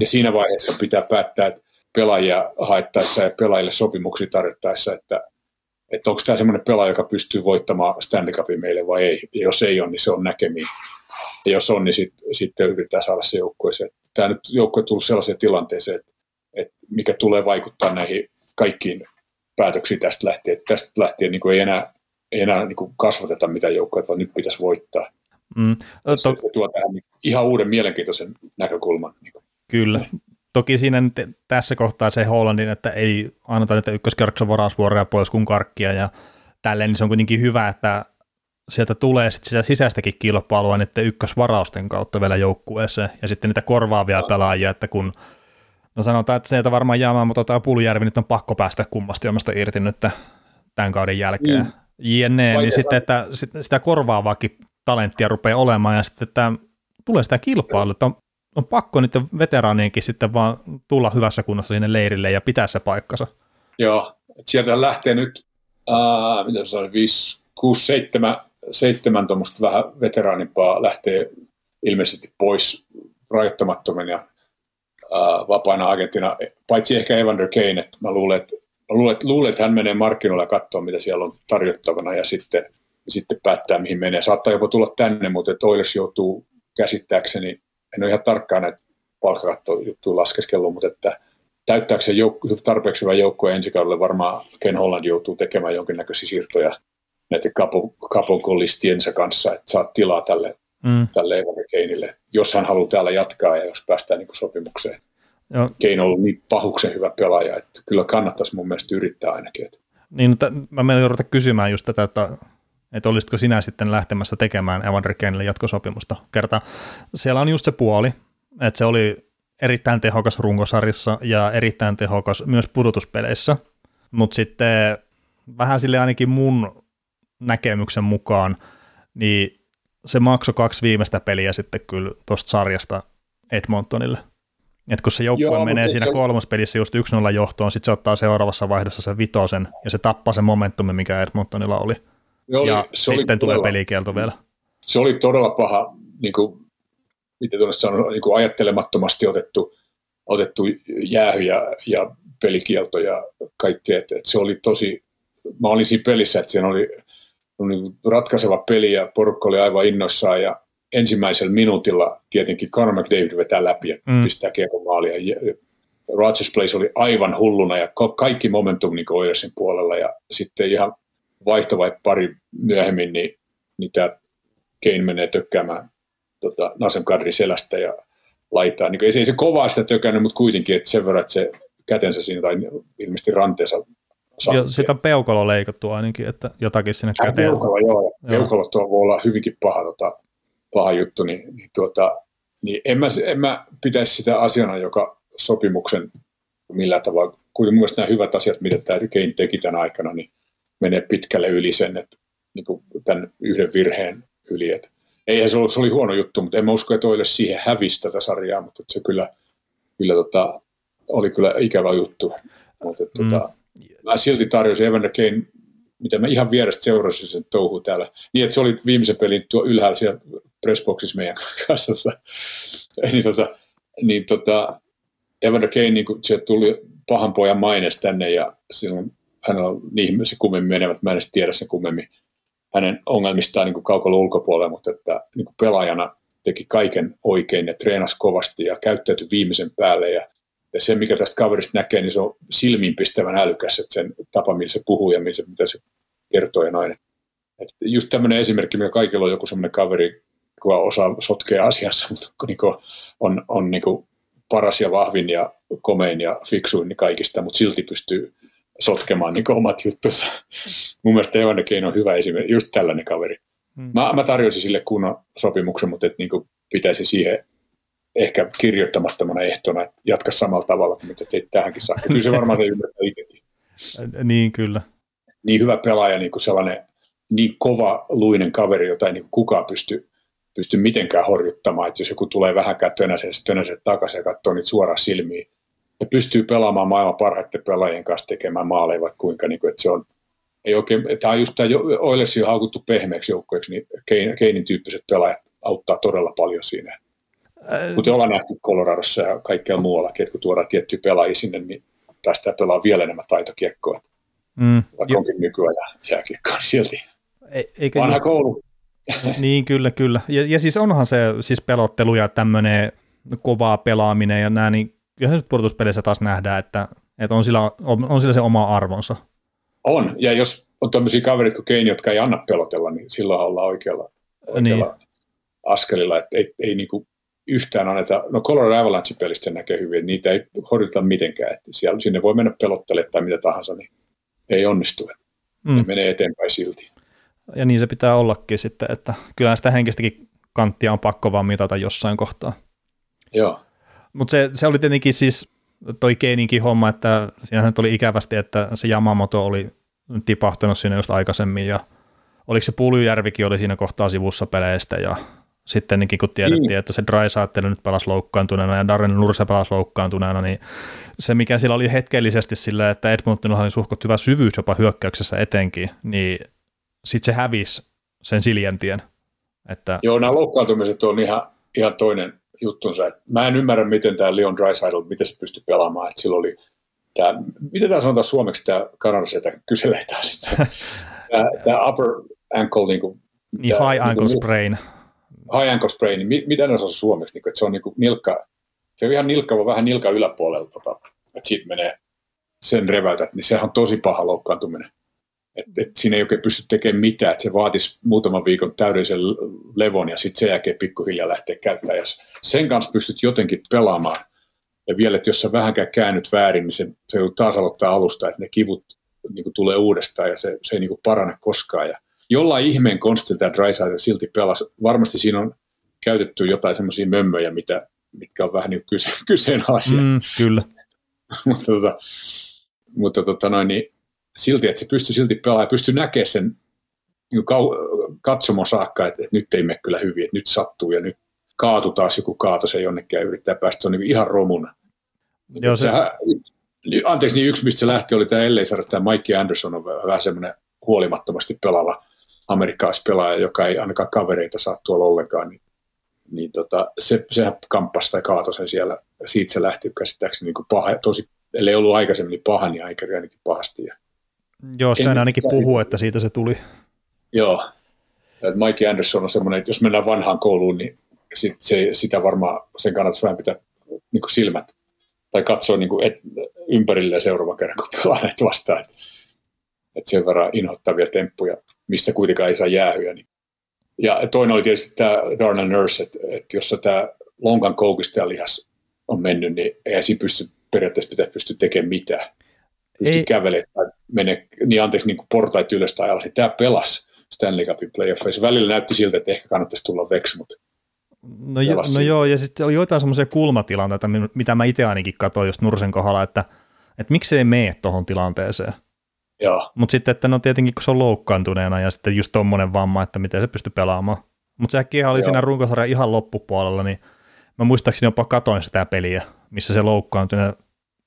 Ja siinä vaiheessa pitää päättää, että pelaajia haettaessa ja pelaajille sopimuksia tarjottaessa, että onko tämä semmoinen pelaaja, joka pystyy voittamaan Stanley Cupin meille vai ei. Ja jos ei ole, niin se on näkemiin. Ja jos on, niin sitten yritetään saada se joukkueeseen. Tämä nyt joukkue on tullut sellaiseen tilanteeseen, että mikä tulee vaikuttaa näihin kaikkiin päätöksiin tästä lähtien. Että tästä lähtien niin ei enää niin kuin kasvateta mitään joukkoja, vaan nyt pitäisi voittaa. Se tuo tähän ihan uuden mielenkiintoisen näkökulman. Kyllä. Toki siinä nyt tässä kohtaa se Hollandin, että ei anneta niitä ykköskerroksen varausvuoroja pois kuin karkkia ja tälleen, niin se on kuitenkin hyvä, että sieltä tulee sitten sitä sisäistäkin kilpailua niiden ykkösvarausten kautta vielä joukkueeseen ja sitten niitä korvaavia pelaajia, että kun no sanotaan, että sieltä varmaan Yamamoto tai Puljärvi nyt on pakko päästä kummasti omasta irti nyt tämän kauden jälkeen. JNE, niin sitten, että sitä korvaavaakin talenttia rupeaa olemaan ja sitten että tulee sitä kilpailua, että on pakko niiden veteraanienkin sitten vaan tulla hyvässä kunnossa sinne leirille ja pitää se paikkansa. Joo, että sieltä lähtee nyt 5, 6, 7 tuommoista vähän veteraanimpaa lähtee ilmeisesti pois rajoittamattoman ja vapaana agenttina, paitsi ehkä Evander Kane, että mä luulen, että hän menee markkinoilla ja katsoo, mitä siellä on tarjottavana ja sitten päättää, mihin menee. Saattaa jopa tulla tänne, mutta Oilers joutuu käsittääkseni, en ole ihan tarkkaan näitä palkkakattojuttuja laskeskellut, mutta että täyttääkseen tarpeeksi hyvän joukkojen ensi kaudelle varmaan Ken Holland joutuu tekemään jonkinnäköisiä siirtoja näiden kapokolistiensa kanssa, että saa tilaa tälle Evander Kanelle, jos hän haluaa täällä jatkaa ja jos päästään niin kuin sopimukseen. Joo. Kane on ollut niin pahuksen hyvä pelaaja, että kyllä kannattaisi mun mielestä yrittää ainakin. Niin, mä menin jouduta kysymään just tätä, että olisitko sinä sitten lähtemässä tekemään Evander Kanelle jatkosopimusta kertaa. Siellä on just se puoli, että se oli erittäin tehokas runkosarjassa ja erittäin tehokas myös pudotuspeleissä, mutta sitten vähän sille ainakin mun näkemyksen mukaan, niin se maksoi 2 viimeistä peliä sitten kyllä tuosta sarjasta Edmontonille. Että kun se joukkue menee siinä kolmospelissä just 1-0 johtoon, sitten se ottaa seuraavassa vaihdossa sen 5 ja se tappaa sen momentumin, mikä Edmontonilla oli. Ja sitten tulee pelikielto vielä. Se oli todella paha, niin kuin, mitä tuollaista sanoo, niin kuin ajattelemattomasti otettu jäähy ja pelikielto ja kaikkea. Et se oli tosi, mä olin siinä pelissä, että siinä oli ratkaiseva peli ja porukka oli aivan innoissaan ja ensimmäisellä minuutilla tietenkin Connor McDavid vetää läpi ja pistää kiekon maalia. Rogers Place oli aivan hulluna ja kaikki momentum niin Oilersin puolella ja sitten ihan vaihto vai pari myöhemmin, niin tämä Kane menee tökkäämään Nazem Kadri selästä ja laitaa. Niin, ei se kovaa sitä tökännyt, mutta kuitenkin että sen verran, että se kätensä siinä tai ilmeisesti ranteensa sattuu. Sitä peukalo leikattu ainakin, että jotakin sinne käteen. Peukalo, peukalo tuo voi olla hyvinkin paha juttu, niin en mä pitäisi sitä asiana, joka sopimuksen millään tavalla, kuitenkin mun mielestä nämä hyvät asiat, mitä tämä Kane teki tämän aikana, niin menee pitkälle yli sen, että niin kuin tämän yhden virheen yli. Et eihän se oli huono juttu, mutta en mä usko, että Oilers siihen hävisi tätä sarjaa, mutta se kyllä oli kyllä ikävä juttu. Mutta mä silti tarjosin Evander Kane mitä mä ihan vierestä seurasin sen touhu täällä. Niin, että se oli viimeisen pelin tuo ylhäällä siellä pressboxissa meidän kanssa. Evander Kane, niin se tuli pahan pojan maines tänne ja silloin hänellä on niin se kummemmin menevät. Mä en edes tiedä sen kummemmin hänen ongelmistaan niin kaukolla ulkopuolella, mutta että, niin pelaajana teki kaiken oikein ja treenasi kovasti ja käyttäytyi viimeisen päälle. Ja se, mikä tästä kaverista näkee, niin se on silmiinpistävän älykäs, että sen tapa, millä se puhuu ja mitä se kertoo ja noin. Että just tämmöinen esimerkki, mikä kaikilla on joku semmoinen kaveri, joka osaa sotkea asiansa, mutta on niin kuin paras ja vahvin ja komein ja fiksuin niin kaikista, mutta silti pystyy sotkemaan niin omat juttunsa. Mun mielestä Evander Kane on hyvä esimerkki, just tällainen kaveri. Mä tarjosin sille kunnon sopimuksen, mutta et, niin kuin pitäisi siihen ehkä kirjoittamattomana ehtona, että jatka samalla tavalla kuin mitä teit tähänkin saakka. Kyllä se varmaan ymmärtää itsekin. Niin, kyllä. Niin hyvä pelaaja, niin kuin sellainen niin kova luinen kaveri, jota ei niin kuin kukaan pysty mitenkään horjuttamaan, että jos joku tulee vähänkään tönäseen takaisin ja katsoo niitä suoraan silmiin. Ja pystyy pelaamaan maailman parhaiten pelaajien kanssa tekemään maaleja, vaikka kuinka, niin kuin, että se on, ei oikein, tämä on just tämä Oilersin haukuttu pehmeäksi joukkoiksi, niin Keinin tyyppiset pelaajat auttaa todella paljon siinä. Kuten ollaan nähty Coloradossa ja kaikkea muuallakin, että kun tuodaan tiettyjä pelaajia sinne, niin päästään pelaamaan vielä enemmän taitokiekkoa. Vaikka onkin nykyään jääkiekkoa, niin silti. Vanha just koulu. Niin, kyllä. Ja siis onhan se siis pelottelu ja tämmöinen kovaa pelaaminen ja nämä, niin kyllähän nyt pudotuspeleissä taas nähdään, että on sillä se oma arvonsa. On, ja jos on tämmöisiä kaverit kuin Kane, jotka ei anna pelotella, niin silloin ollaan oikealla niin askelilla, että ei niinku yhtään anneta, no Colorado Avalanche-pelistä näkee hyvin, että niitä ei horjuta mitenkään, että siellä, sinne voi mennä pelottelemaan tai mitä tahansa, niin ei onnistu, ne menee eteenpäin silti. Ja niin se pitää ollakin sitten, että kyllähän sitä henkistäkin kanttia on pakko vaan mitata jossain kohtaa. Joo. Mutta se oli tietenkin siis toi Keininkin homma, että siinähän oli ikävästi, että se Yamamoto oli tipahtanut siinä just aikaisemmin, ja oliko se Puljujärvikin oli siinä kohtaa sivussa peleistä, ja sitten kun tiedettiin, että se Draisaitl nyt pelasi loukkaantuneena ja Darren Nurse pelasi loukkaantuneena, niin se mikä sillä oli hetkellisesti sillä, että Edmontonilla oli suhkot hyvä syvyys jopa hyökkäyksessä etenkin, niin sitten se hävisi sen siljentien. Että joo, nämä loukkaantumiset on ihan toinen juttunsa. Mä en ymmärrä, miten tämä Leon Draisaitl, miten se pystyi pelaamaan. Että sillä oli tämä, miten tämä sanotaan suomeksi, tämä kanadassa, että kyselee taas. Tämä upper ankle. Niin high ankle sprain. High ankle sprain, niin mitä ne on suomeksi? Että se on niin kuin nilkka, se on ihan nilkka, vaan vähän nilkka yläpuolella. Että siitä menee sen reväytät, niin sehän on tosi paha loukkaantuminen. Että siinä ei oikein pysty tekemään mitään, että se vaatisi muutaman viikon täydellisen levon ja sitten sen jälkeen pikkuhiljaa lähteä käyttämään. Jos sen kanssa pystyt jotenkin pelaamaan ja vielä, että jos sä vähänkään käännyt väärin, niin se taas aloittaa alusta, että ne kivut niin kuin tulee uudestaan ja se ei niin kuin parane koskaan. Ja jollain ihmeen konstilla tämä Draisaitl silti pelasi. Varmasti siinä on käytetty jotain semmoisia mömmöjä, mitkä on vähän niin kuin kyseenalaisia. Kyllä. mutta silti, että se pystyi silti pelaamaan ja pystyi näkemään sen niin katsomon saakka, että nyt ei mene kyllä hyvin, että nyt sattuu ja nyt kaatu taas joku kaato se jonnekin ja yrittää päästä, se on niin ihan romuna. Joo, niin yksi, mistä se lähti, oli tämä Elleisaari, tämä Mike Anderson on vähän semmoinen huolimattomasti pelaava amerikkalaispelaaja, joka ei ainakaan kavereita saa tuolla ollenkaan, sehän kamppasi tai kaatoi sen siellä, siitä se lähti käsittääkseni niin paha, tosi, ellei ollut aikaisemmin niin paha, niin ainakin pahasti ja joo, sitä en ainakin puhu, että siitä se tuli. Joo. Mike Anderson on semmoinen, että jos mennään vanhaan kouluun, niin sitä varmaan sen kannattaisi vähän pitää niin kuin silmät tai katsoa niin kuin ympärille seuraavan kerran, kun pelaa näitä vastaan. Että sen verran inhottavia temppuja, mistä kuitenkaan ei saa jäähyä. Niin. Ja toinen oli tietysti tämä Darren Nurse, että jos tämä lonkan koukista ja lihas on mennyt, niin ei siinä periaatteessa pitäisi pystyä tekemään mitään. Pystyi kävelemään tai menee, niin portaita ylös tai alas, niin tämä pelasi Stanley Cupin playoffissa. Välillä näytti siltä, että ehkä kannattaisi tulla veksi, mutta No joo, ja sitten oli joitain semmoisia kulmatilanteita, mitä mä itse ainakin katsoin just Nursen kohdalla, että miksi ei mene tuohon tilanteeseen. Mutta sitten, että no tietenkin, kun se on loukkaantuneena ja sitten just tommoinen vamma, että miten se pystyy pelaamaan. Mutta sekin oli siinä runkosarjan ihan loppupuolella, niin mä muistaakseni jopa katoin sitä peliä, missä se loukkaantuneen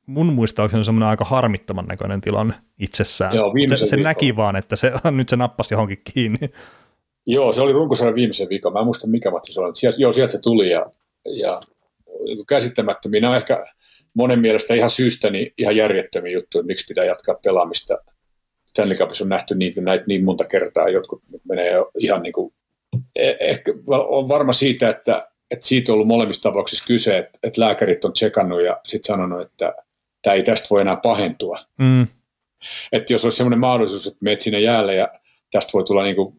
mun muistaakseni semmoinen aika harmittoman näköinen tilanne itsessään. Joo, se näki vaan, että se, nyt se nappasi johonkin kiinni. Joo, se oli runkosarjan viimeisen viikon. Mä en muista, mikä matsi se oli. Sieltä se tuli ja käsittämättömiä. Nämä on ehkä monen mielestä ihan syystä niin ihan järjettömiä juttuja, että miksi pitää jatkaa pelaamista. Stanley Cupissa on nähty näitä niin monta kertaa. Jotkut menee jo ihan niin kuin, ehkä on varma siitä, että siitä on ollut molemmissa tapauksissa kyse, että lääkärit on tsekannut ja sitten sanonut, että tämä ei tästä voi enää pahentua. Mm. Että jos olisi sellainen mahdollisuus, että menet sinne jäälle ja tästä voi tulla niin kuin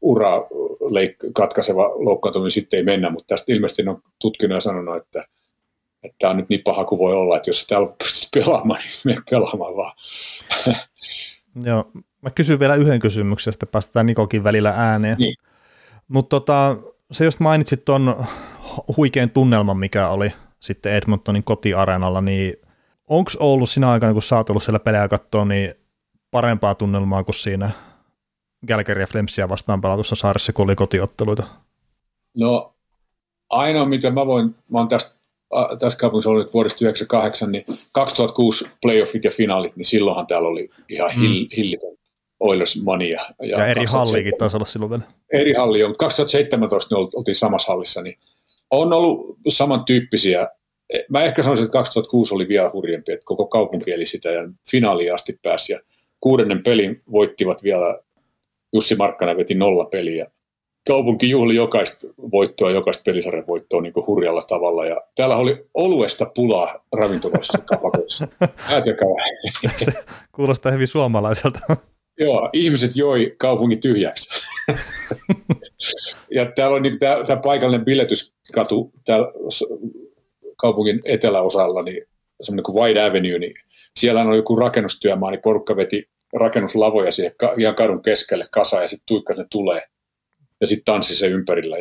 ura katkaiseva loukkaantuminen, sitten ei mennä, mutta tästä ilmeisesti on tutkinut ja sanonut, että tämä on nyt niin paha kuin voi olla, että jos sä täällä pystyt pelaamaan, niin mene pelaamaan vaan. Joo, mä kysyn vielä yhden kysymyksen, sitten päästetään Nikokin välillä ääneen. Niin. Mutta se just mainitsit tuon huikean tunnelman, mikä oli sitten Edmontonin kotiareenalla, niin onko ollut sinä aikana, kun sä oot ollut siellä pelejä katsoa, niin parempaa tunnelmaa kuin siinä Calgary ja Flamesia vastaan pelatussa saarissa, kun oli kotiotteluita? No ainoa, mitä mä oon tässä kaupungissa ollut vuodesta 1998, niin 2006 playoffit ja finaalit, niin silloinhan täällä oli ihan hillitön Oilers-mania. Ja eri halliikin taisi olla silloin vielä. Eri halli on. 2017 ne oltiin samassa hallissa, niin on ollut samantyyppisiä. Mä ehkä sanoisin, että 2006 oli vielä hurjempi, että koko kaupunki eli sitä ja finaaliin asti pääsi. Ja 6. pelin voittivat vielä, Jussi Markkanen veti 0 peliä. Kaupunki juhli jokaista voittoa, jokaista pelisarjan voittoa niin kuin hurjalla tavalla. Ja täällä oli oluesta pulaa ravintolassa kapakoissa. Se kuulostaa hyvin suomalaiselta. Joo, ihmiset joi kaupungin tyhjäksi. Ja täällä on niin, tämä paikallinen biletyskatu täällä kaupungin eteläosalla, niin semmoinen kuin Wide Avenue, niin siellä on joku rakennustyömaa, niin porukka veti rakennuslavoja siihen ihan kadun keskelle kasaan ja sitten tuikka ne tulee. Ja sitten tanssi se ympärillä.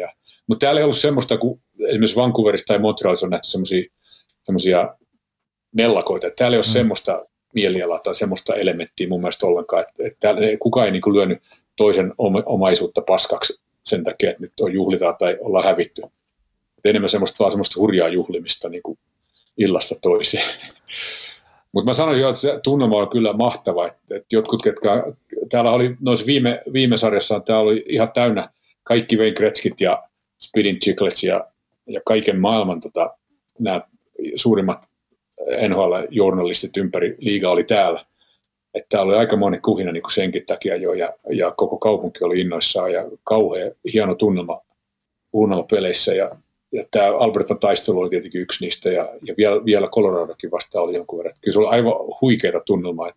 Mutta täällä ei ollut semmoista, kun esimerkiksi Vancouverissa tai Montrealissa on nähty semmoisia mellakoita. Täällä ei ole semmoista mielialaa tai semmoista elementtiä mun mielestä ollenkaan. Et täällä kukaan ei niinku lyönyt toisen omaisuutta paskaksi sen takia, että nyt on juhlitaan tai ollaan hävitty. Et enemmän semmoista vaan semmoista hurjaa juhlimista niinku illasta toiseen. Mutta mä sanoin jo, että se tunnelma on kyllä mahtava. Et jotkut, ketkä täällä oli noissa viime sarjassaan, täällä oli ihan täynnä kaikki Wayne Gretzkit ja Speedin Chicklets ja kaiken maailman nämä suurimmat NHL-journalistit ympäri liigaa oli täällä. Että täällä oli aikamoinen kuhina niin kuin senkin takia jo ja koko kaupunki oli innoissaan ja kauhean hieno tunnelma peleissä ja tämä Albertan taistelu oli tietenkin yksi niistä, ja vielä Coloradokin vastaan oli jonkun verran. Kyllä se oli aivan huikeaa tunnelmaa.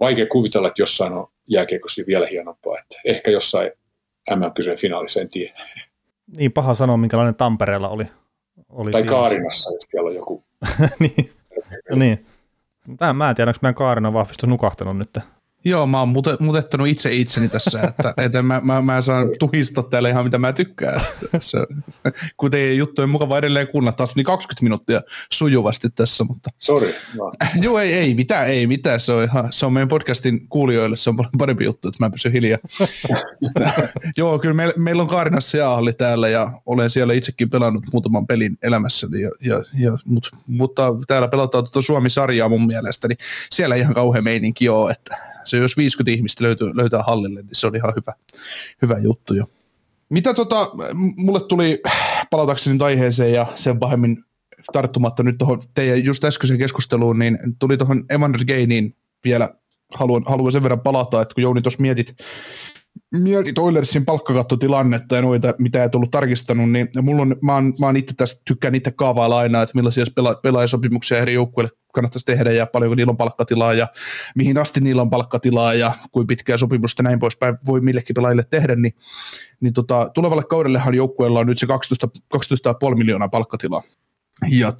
Vaikea kuvitella, että jossain on jääkiekossa vielä hienompaa. Että ehkä jossain MM-kysyjen finaalissa, en tiedä. Niin paha sanoa, minkälainen Tampereella oli tai finaalissa. Kaarinassa, jos siellä on joku. Niin. Niin. Mä en tiedä, onko meidän Kaarina vahvistus nukahtanut nyt. Joo, mä oon mutettanut itse itseni tässä, että mä saan tuhistaa täällä ihan mitä mä tykkään. Tässä, kun teidän juttujen mukava edelleen kuunnella taas, niin 20 minuuttia sujuvasti tässä, mutta... Sori. No. Joo, ei mitään, se on meidän podcastin kuulijoille, se on paljon parempi juttu, että mä pysyn hiljaa. Joo, kyllä meillä on Kaarinassa jäähalli täällä ja olen siellä itsekin pelannut muutaman pelin elämässäni, mutta täällä pelataan tuota Suomi-sarjaa mun mielestä, niin siellä ihan kauhean meininki on, että... Se jos 50 ihmistä löytää hallille, niin se on ihan hyvä juttu jo. Mitä mulle tuli palatakseni nyt aiheeseen ja sen pahemmin tarttumatta nyt tuohon teidän just äskeiseen keskusteluun, niin tuli tuohon Evander Kaneen vielä, haluan sen verran palata, että kun Jouni tuossa mietit Oilersin palkkakattotilannetta ja noita, mitä ei tullut tarkistanut, niin mä oon itse tässä, tykkään itse kaavailla aina, että millaisia pelaajasopimuksia eri joukkueille kannattaisi tehdä ja paljonko niillä on palkkatilaa ja mihin asti niillä on palkkatilaa ja kuinka pitkää sopimusta näin poispäin voi millekin pelaajille tehdä, niin tulevalle kaudellehan joukkueella on nyt se 12,5 miljoonaa palkkatilaa. Ja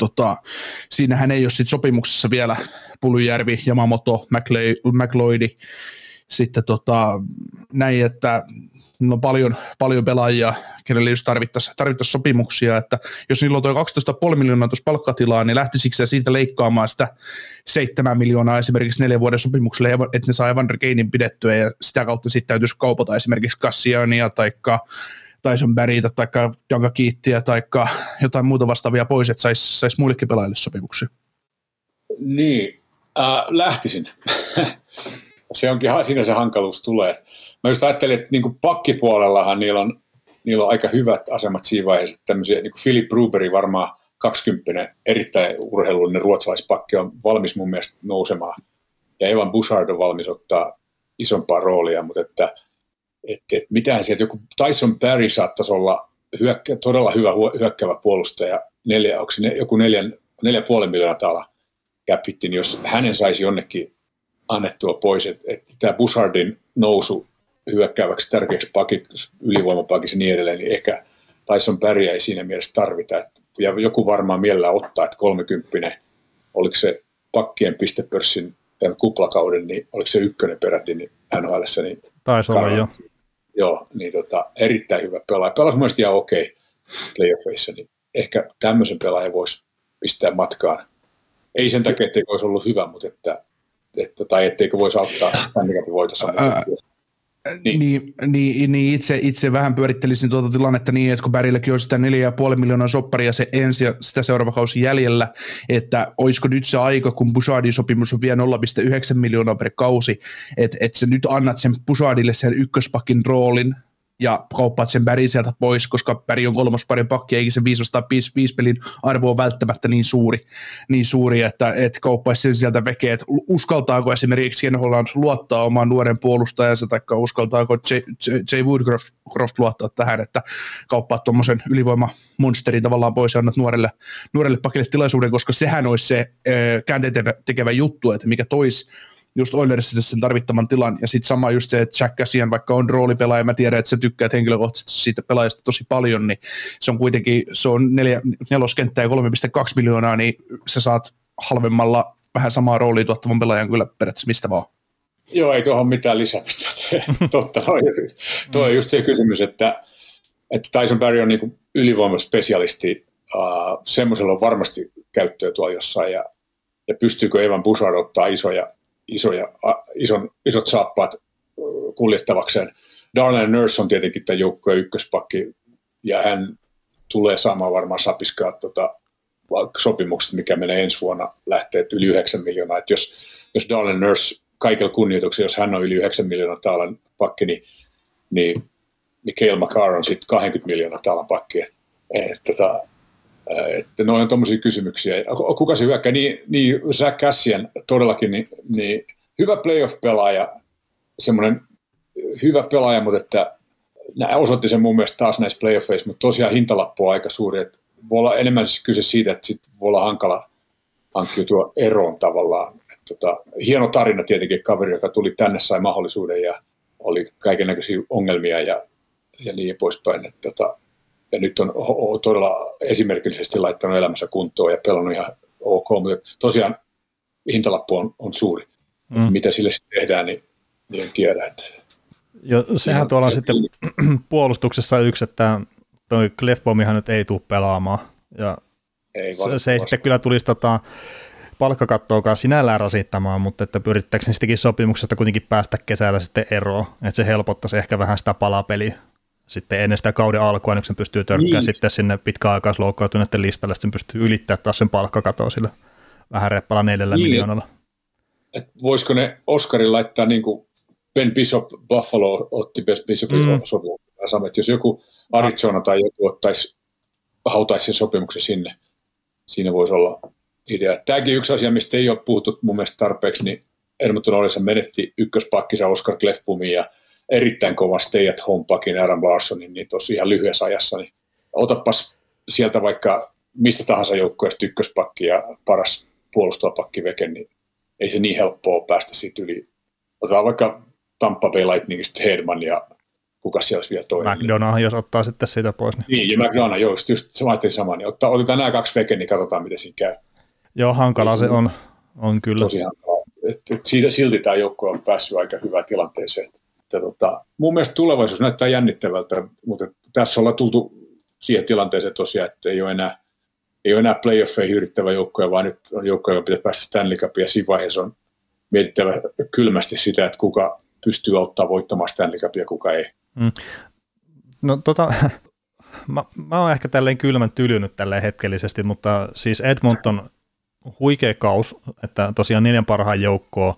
siinähän ei ole sit sopimuksessa vielä Puljärvi, Yamamoto, McLeod, sitten näin, että niillä on paljon pelaajia, kenelle just tarvittaisiin sopimuksia, että jos niillä on tuo 12,5 miljoonaa tuossa palkkatilaa, niin lähtisikö se siitä leikkaamaan sitä 7 miljoonaa esimerkiksi 4 vuoden sopimukselle, että ne saa Evander Kaneen pidettyä ja sitä kautta sitten täytyisi kaupata esimerkiksi Cassiania taikka Tyson Barrieta taikka Duncan Keithia taikka jotain muuta vastaavia pois, että saisi muillekin pelaajille sopimuksia. Niin, lähtisin. Se onkin siinä se hankaluus tulee. Mä just ajattelin, että niin kuin pakkipuolellahan niillä on aika hyvät asemat siinä vaiheessa. Tämmöisiä, niin kuin Philip Ruberi varmaan 20, erittäin urheilullinen ruotsalaispakki on valmis mun mielestä nousemaan. Ja Evan Bouchard on valmis ottaa isompaa roolia, mutta että mitään sieltä, joku Tyson Barrie saattaisi olla todella hyvä hyökkäävä puolustaja, joku 4,5 miljoonaa täällä käpittiin, jos hänen saisi jonnekin annettua pois, että tämä Bouchardin nousu hyökkääväksi tärkeäksi pakiksi, ylivoimapakiksi ja niin edelleen, niin ehkä Tyson Barrie ei siinä mielessä tarvita. Ja joku varmaan mielellään ottaa, että 30, oliko se pakkien pistepörssin tämän kuplakauden, niin oliko se ykkönen peräti niin NHL:ssä, niin taisi olla jo. Joo, niin erittäin hyvä pelaaja. Pelasi mun mielestä ihan okei playoffeissa, niin ehkä tämmöisen pelaajan voisi pistää matkaan. Ei sen takia, etteikö olisi ollut hyvä, mutta tai etteikö voisi auttaa Stanley Cupin voitossa. Niin itse vähän pyörittelisin tuota tilannetta niin, että kun Barrylläkin olisi sitä 4,5 miljoonaa sopparia se ensi ja sitä seuraava kausi jäljellä, että olisiko nyt se aika, kun Bouchardin sopimus on vielä 0,9 miljoonaa per kausi, että sä nyt annat sen Bouchardille sen ykköspakin roolin ja kauppaat sen Barryn sieltä pois, koska Barry on kolmosparin pakki, eikä sen 5-5 pelin arvo on välttämättä niin suuri että kauppaisi sen sieltä vekeä, että uskaltaako esimerkiksi Ken Holland luottaa omaan nuoren puolustajansa, tai uskaltaako Jay Woodcraft luottaa tähän, että kauppaat tuommoisen ylivoimamonsterin tavallaan pois ja annat nuorelle pakille tilaisuuden, koska sehän olisi se käänteen tekevä juttu, että mikä toisi just Oilersille sen tarvittavan tilan, ja sitten sama just se, että Jack Cassian, vaikka on roolipelaaja, mä tiedän, että sä tykkäät henkilökohtaisesti siitä pelaajasta tosi paljon, niin se on kuitenkin, se on 4,4 kenttää ja 3,2 miljoonaa, niin sä saat halvemmalla vähän samaa roolia tuottavan pelaajan kyllä periaatteessa mistä vaan. Joo, ei tuohon mitään lisämistä, totta. Tuo on just se kysymys, että Tyson Barrie on niinku ylivoimaspesialisti, semmoisella on varmasti käyttöä tuolla jossain, ja pystyykö Evan Bouchard ottaa isot saappaat kuljettavakseen. Darren Nurse on tietenkin tämän joukkojen ykköspakki, ja hän tulee saamaan varmaan sapiskaa sopimukset, mikä menee ensi vuonna, lähtee yli 9 miljoonaa. Et jos Darren Nurse, kaikella kunnioituksella, jos hän on yli 9 miljoonaa taalan pakki, niin Cale Makar on sitten 20 miljoonaa taalan pakki. Että ne on tuommoisia kysymyksiä. Kuka se hyökkää? Niin Zach Cassian todellakin, niin hyvä playoff-pelaaja, semmoinen hyvä pelaaja, mutta että nämä osoitti sen mun mielestä taas näissä playoffeissa, mutta tosiaan hintalappu on aika suuri. Että voi olla enemmän siis kyse siitä, että sit voi olla hankala hankkiutua eroon tavallaan. Hieno tarina tietenkin, kaveri, joka tuli tänne, sai mahdollisuuden ja oli kaikennäköisiä ongelmia ja niin poispäin, että ja nyt on todella esimerkillisesti laittanut elämänsä kuntoon ja pelannut ihan ok, mutta tosiaan hintalappu on suuri. Mm. Mitä sille sitten tehdään, niin en tiedä. Sehän tuolla on sitten puolustuksessa yksi, että toi Klefbomihan nyt ei tule pelaamaan. Ja se ei sitten kyllä tulisi palkkakattoakaan sinällään rasittamaan, mutta että pyrittäisiin sitäkin sopimuksesta kuitenkin päästä kesällä sitten eroon, että se helpottaisi ehkä vähän sitä palapeliä. Sitten ennen sitä kauden alkua, niin kun sen pystyy törkkään sitten sinne pitkäaikaisloukkaantuneiden listalle, että sen pystyy ylittämään taas sen palkkakatoa sillä vähän reppalla 4 miljoonalla. Voisiko ne Oscarin laittaa niin kuin Ben Bishop, Buffalo otti Ben Bishopin sopimukseen, että jos joku Arizona tai joku hautaisi sen sopimuksen sinne, siinä voisi olla idea. Tämäkin yksi asia, mistä ei ole puhuttu mun mielestä tarpeeksi, niin Edmonton Oilers menetti ykköspakkinsa Oscar Klefbomin ja erittäin kova stay at home pakin Adam Larsonin, niin tuossa ihan lyhyessä ajassa, niin otapas sieltä vaikka mistä tahansa joukkueesta ykköspakki ja paras puolustava pakki veke, niin ei se niin helppoa päästä siitä yli. Otetaan vaikka Tampa Bay Lightningista Hedman ja kuka siellä olisi vielä toinen. McDonough, jos ottaa sitten siitä pois. Niin ja McDonough, joo, just mä ajattelin samaa, niin otetaan nämä kaksi veke, niin katsotaan, miten siinä käy. Joo, hankala se on kyllä. Tosi hankalaa. Silti tämä joukkue on päässyt aika hyvään tilanteeseen. Mun mielestä tulevaisuus näyttää jännittävältä, mutta tässä ollaan tultu siihen tilanteeseen tosiaan, että ei ole enää playoffeihin yrittävä joukkoja, vaan nyt on joukkoja, joka pitää päästä Stanley Cupia. Siinä vaiheessa on mietittävä kylmästi sitä, että kuka pystyy auttaa voittamaan Stanley Cupia, kuka ei. Mm. No mä oon ehkä tälleen kylmän tylynyt tälleen hetkellisesti, mutta siis Edmonton huikea kaus, että tosiaan 4 parhaan joukkoa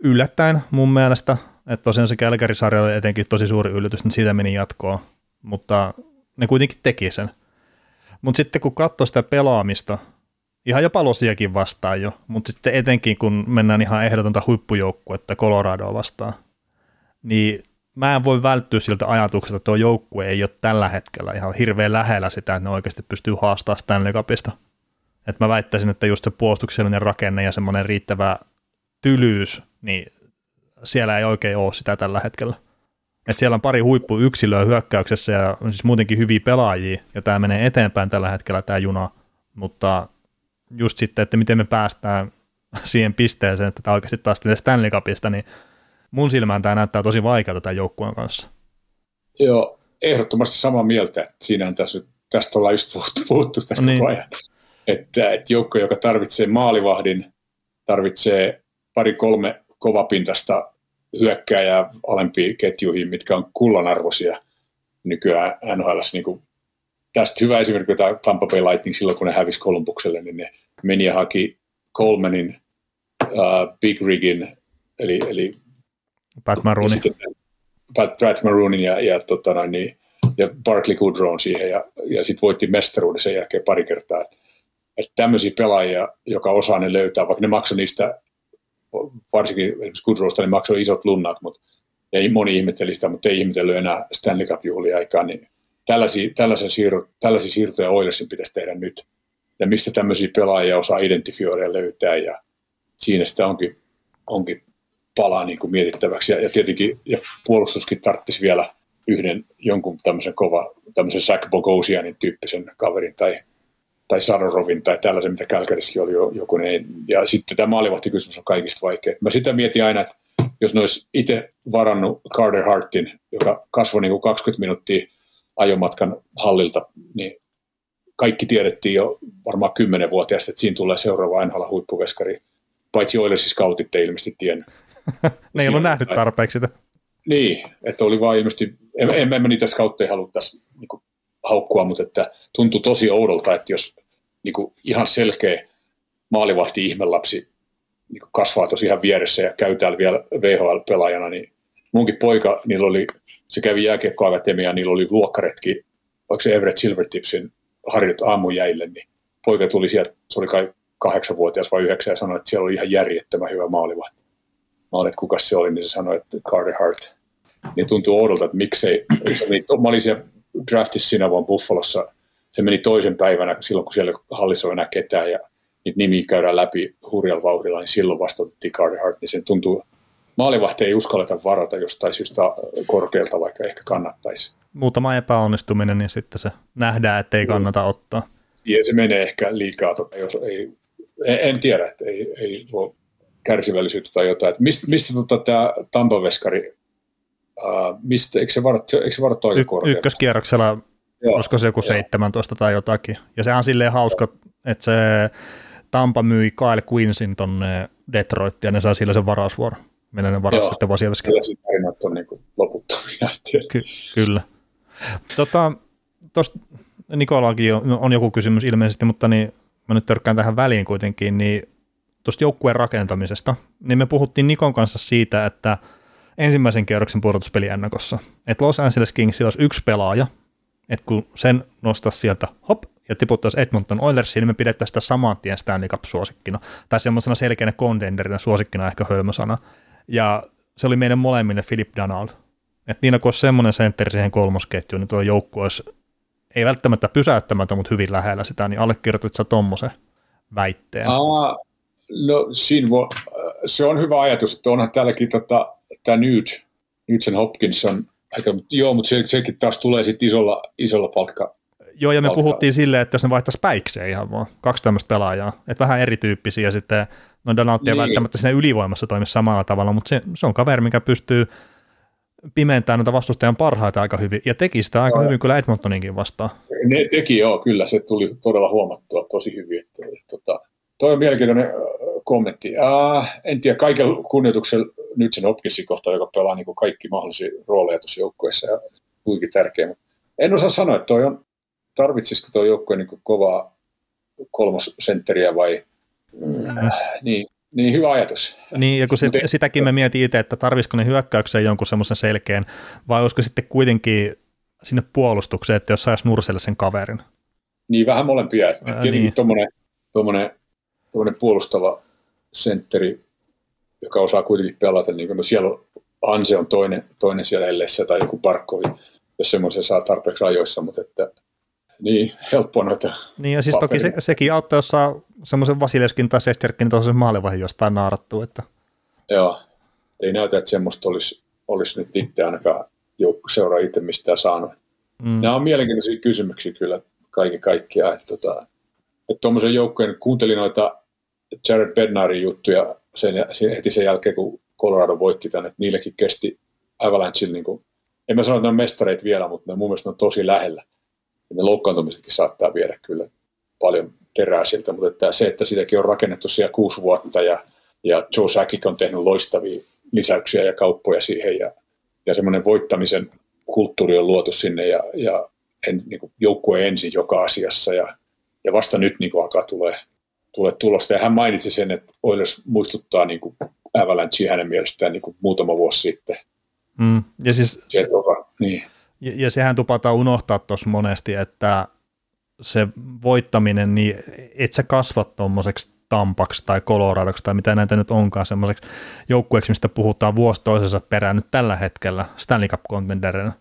yllättäen mun mielestä, että tosiaan se Calgary-sarja oli etenkin tosi suuri yllätys, niin siitä meni jatkoon, mutta ne kuitenkin teki sen. Mutta sitten kun katsoo sitä pelaamista, ihan jopa Losiakin vastaan jo, mutta sitten etenkin kun mennään ihan ehdotonta huippujoukkuetta Coloradoa vastaan, niin mä en voi välttyä siltä ajatuksesta, että tuo joukkue ei ole tällä hetkellä ihan hirveän lähellä sitä, että ne oikeasti pystyy haastamaan Stanley Cupista. Että mä väittäisin, että just se puolustuksellinen rakenne ja semmoinen riittävä tylyys, niin siellä ei oikein ole sitä tällä hetkellä. Että siellä on pari huippuyksilöä hyökkäyksessä ja siis muutenkin hyviä pelaajia, ja tämä menee eteenpäin tällä hetkellä tämä juna, mutta just sitten, että miten me päästään siihen pisteeseen, että tämä oikeasti taas tulee Stanley Cupista, niin mun silmään tämä näyttää tosi vaikealta tämän joukkueen kanssa. Joo, ehdottomasti samaa mieltä, että siinähän tästä ollaan just puhuttu tässä niin koko ajan. Että joukko, joka tarvitsee maalivahdin, tarvitsee pari-kolme kovapintaista hyökkääjää alempiin ketjuihin, mitkä on kullanarvoisia nykyään NHL:ssä. Niin kuin tästä hyvä esimerkki, tämä Tampa Bay Lightning silloin, kun ne hävisi Kolumbukselle, niin ne meni ja haki Colemanin, Big Rigin, eli Pat Maroonin. Pat Maroonin ja Barclay Goodrown siihen, ja sitten voitti mestaruuden sen jälkeen pari kertaa. Että tämmöisiä pelaajia, joka osaa ne löytää, vaikka ne maksoi niistä, varsinkin esimerkiksi Goodrowsta, ne maksoi isot lunnat, mutta ei moni ihmetteli sitä, mutta ei ihmetellyt enää Stanley Cup-juhlia aikaan, niin tällaisia siirtoja Oilersin pitäisi tehdä nyt. Ja mistä tämmöisiä pelaajia osaa identifioida ja löytää, ja siinä sitä onkin palaa niin kuin mietittäväksi. Ja tietenkin ja puolustuskin tarvitsisi vielä jonkun tämmöisen Zach Bogosianin tyyppisen kaverin tai Sanarovin tai tällaisen, mitä Kälkärissäkin oli joku. Ja sitten tämä maalivahtikysymys on kaikista vaikea. Mä sitä mietin aina, että jos ne olisi itse varannut Carter Hartin, joka kasvoi niin kuin 20 minuuttia ajomatkan hallilta, niin kaikki tiedettiin jo varmaan 10-vuotiaasta, että siinä tulee seuraava NHL huippuveskari. Paitsi Oilersin scoutit ei ilmeisesti tiennyt. Ne ei ollut nähnyt tarpeeksi sitä. Niin, että oli vaan ilmeisesti, en mä niitä scoutteja halua tässä niin haukkua, mutta että tuntui tosi oudolta, että jos niin ihan selkeä maalivahti ihmelapsi niin kasvaa tosi ihan vieressä ja käy täällä vielä VHL-pelaajana, niin munkin poika, se kävi jääkiekkoakatemiaan, niillä oli luokkaretki, oliko se Everett Silvertipsin aamujäille, niin poika tuli sieltä, se oli kai 8-vuotias vai 9, ja sanoi, että siellä oli ihan järjettömän hyvä maalivahti. Mä olin, että kuka se oli, niin se sanoi, että Carter Hart. Niin tuntui oudolta, että miksei. Mä olin siellä draftissa siinä vaan Buffalossa. Se meni toisen päivänä, silloin kun siellä hallissa on enää ketään, ja niitä nimiä käydään läpi hurjalla vauhdilla, niin silloin vastauttiin Carter Hart, niin sen tuntuu. Maalivahti ei uskalleta varata jostain syystä korkealta, vaikka ehkä kannattaisi. Muutama epäonnistuminen, niin sitten se nähdään, ettei kannata ottaa. Ja se menee ehkä liikaa, jos ei, en tiedä, että ei ole kärsivällisyyttä tai jotain. Mistä tämä Tampa-veskari, eikö se varat toinen korkealta? Ykköskierroksella, olisiko se joku 17 tai jotakin. Ja sehän on silleen hauska, että se Tampa myi Kyle Quinsin tonne Detroitiin ja ne saa sillä sen varausvuoron. Meillä ne varasi sitten Vasielski. Kyllä siinä tarinat on niin kuin loputtomia. Kyllä. Tuosta Nikolaankin on joku kysymys ilmeisesti, mutta niin, mä nyt törkkään tähän väliin kuitenkin, niin tuosta joukkueen rakentamisesta, niin me puhuttiin Nikon kanssa siitä, että ensimmäisen kierroksen pudotuspeli ennakossa, että Los Angeles Kingsillä olisi yksi pelaaja, että kun sen nostaisi sieltä hop ja tiputtaisiin Edmonton Oilersiin, niin me pidettäisiin sitä saman tien Stanley Cup-suosikkina, tai semmoisena selkeänä contenderina suosikkina ehkä hölmösana. Ja se oli meidän molemmille Philip Donald. Että niin kun olisi semmoinen sentteri siihen kolmosketjuun, niin tuo joukko olisi, ei välttämättä pysäyttämättä, mutta hyvin lähellä sitä, niin allekirjoitit sä tommoisen väitteen. No siinä se on hyvä ajatus, että onhan täälläkin tämä Nugent Hopkinson, mutta sekin taas tulee sitten isolla palkka. Joo, ja me puhuttiin silleen, että jos ne vaihtaisi päikseen ihan vaan, 2 tämmöistä pelaajaa, että vähän erityyppisiä ja sitten no Donaldtia niin. Välttämättä siinä ylivoimassa toimisi samalla tavalla, mutta se on kaveri, mikä pystyy pimentämään noita vastustajan parhaita aika hyvin, ja teki sitä aika hyvin kyllä Edmontoninkin vastaan. Ne teki, kyllä, se tuli todella huomattua tosi hyvin. Toi on mielenkiintoinen kommentti. En tiedä, kaiken kunnioituksella nyt sen Hopkinsin kohtaan, joka pelaa niin kuin kaikki mahdollisia rooleja tuossa joukkueessa, ja kuitenkin tärkeä, mutta en osaa sanoa, että tarvitsisiko tuo joukkue niin kovaa kolmosentteriä vai Niin, hyvä ajatus. Niin, ja kun sitäkin mä mietin itse, että tarvisiko ne hyökkäykseen jonkun semmoisen selkeän, vai olisiko sitten kuitenkin sinne puolustukseen, että jos saisi Nurselle sen kaverin? Niin, vähän molempia. Tietenkin tuommoinen puolustava sentteri, joka osaa kuitenkin pelata, niin kuin siellä on, Anse on toinen siellä ellessä tai joku Parkkovi, jos semmoisen saa tarpeeksi ajoissa, mutta että niin, helppoa noita. Niin, ja siis paperin. Toki sekin auttaa, jos saa semmoisen Vasilevskin tai Sesterkin tuollaisen maalivahin jostain naarattua. Että. Joo, ei näytä, että semmoista olisi nyt itse ainakaan seuraa itse mistään saanut. Mm. Nämä on mielenkiintoisia kysymyksiä kyllä kaiken kaikkiaan. Että tuommoisen joukkojen kuuntelin noita Jared Bednarin juttuja heti sen jälkeen, kun Colorado voitti tämän, että niilläkin kesti Avalanchelle, niin kuin, en mä sano, että ne on mestareit vielä, mutta ne mun mielestä ne on tosi lähellä. Ja ne loukkaantumisetkin saattaa viedä kyllä paljon terää siltä, mutta että se, että sitäkin on rakennettu siellä 6 vuotta ja Joe Sakic on tehnyt loistavia lisäyksiä ja kauppoja siihen ja semmoinen voittamisen kulttuuri on luotu sinne ja niin joukkue ensin joka asiassa ja vasta nyt niin alkaa tulee tulosta. Ja hän mainitsi sen, että Oilers muistuttaa niin Avalanche hänen mielestään niin muutama vuosi sitten. Mm, ja siis... Niin. Ja sehän tupataan unohtaa tuossa monesti, että se voittaminen, niin et sä kasva tuommoiseksi Tampaksi tai Coloradoksi tai mitä näitä nyt onkaan semmoiseksi joukkueeksi, mistä puhutaan vuosi toisensa perään nyt tällä hetkellä Stanley Cup-contenderina.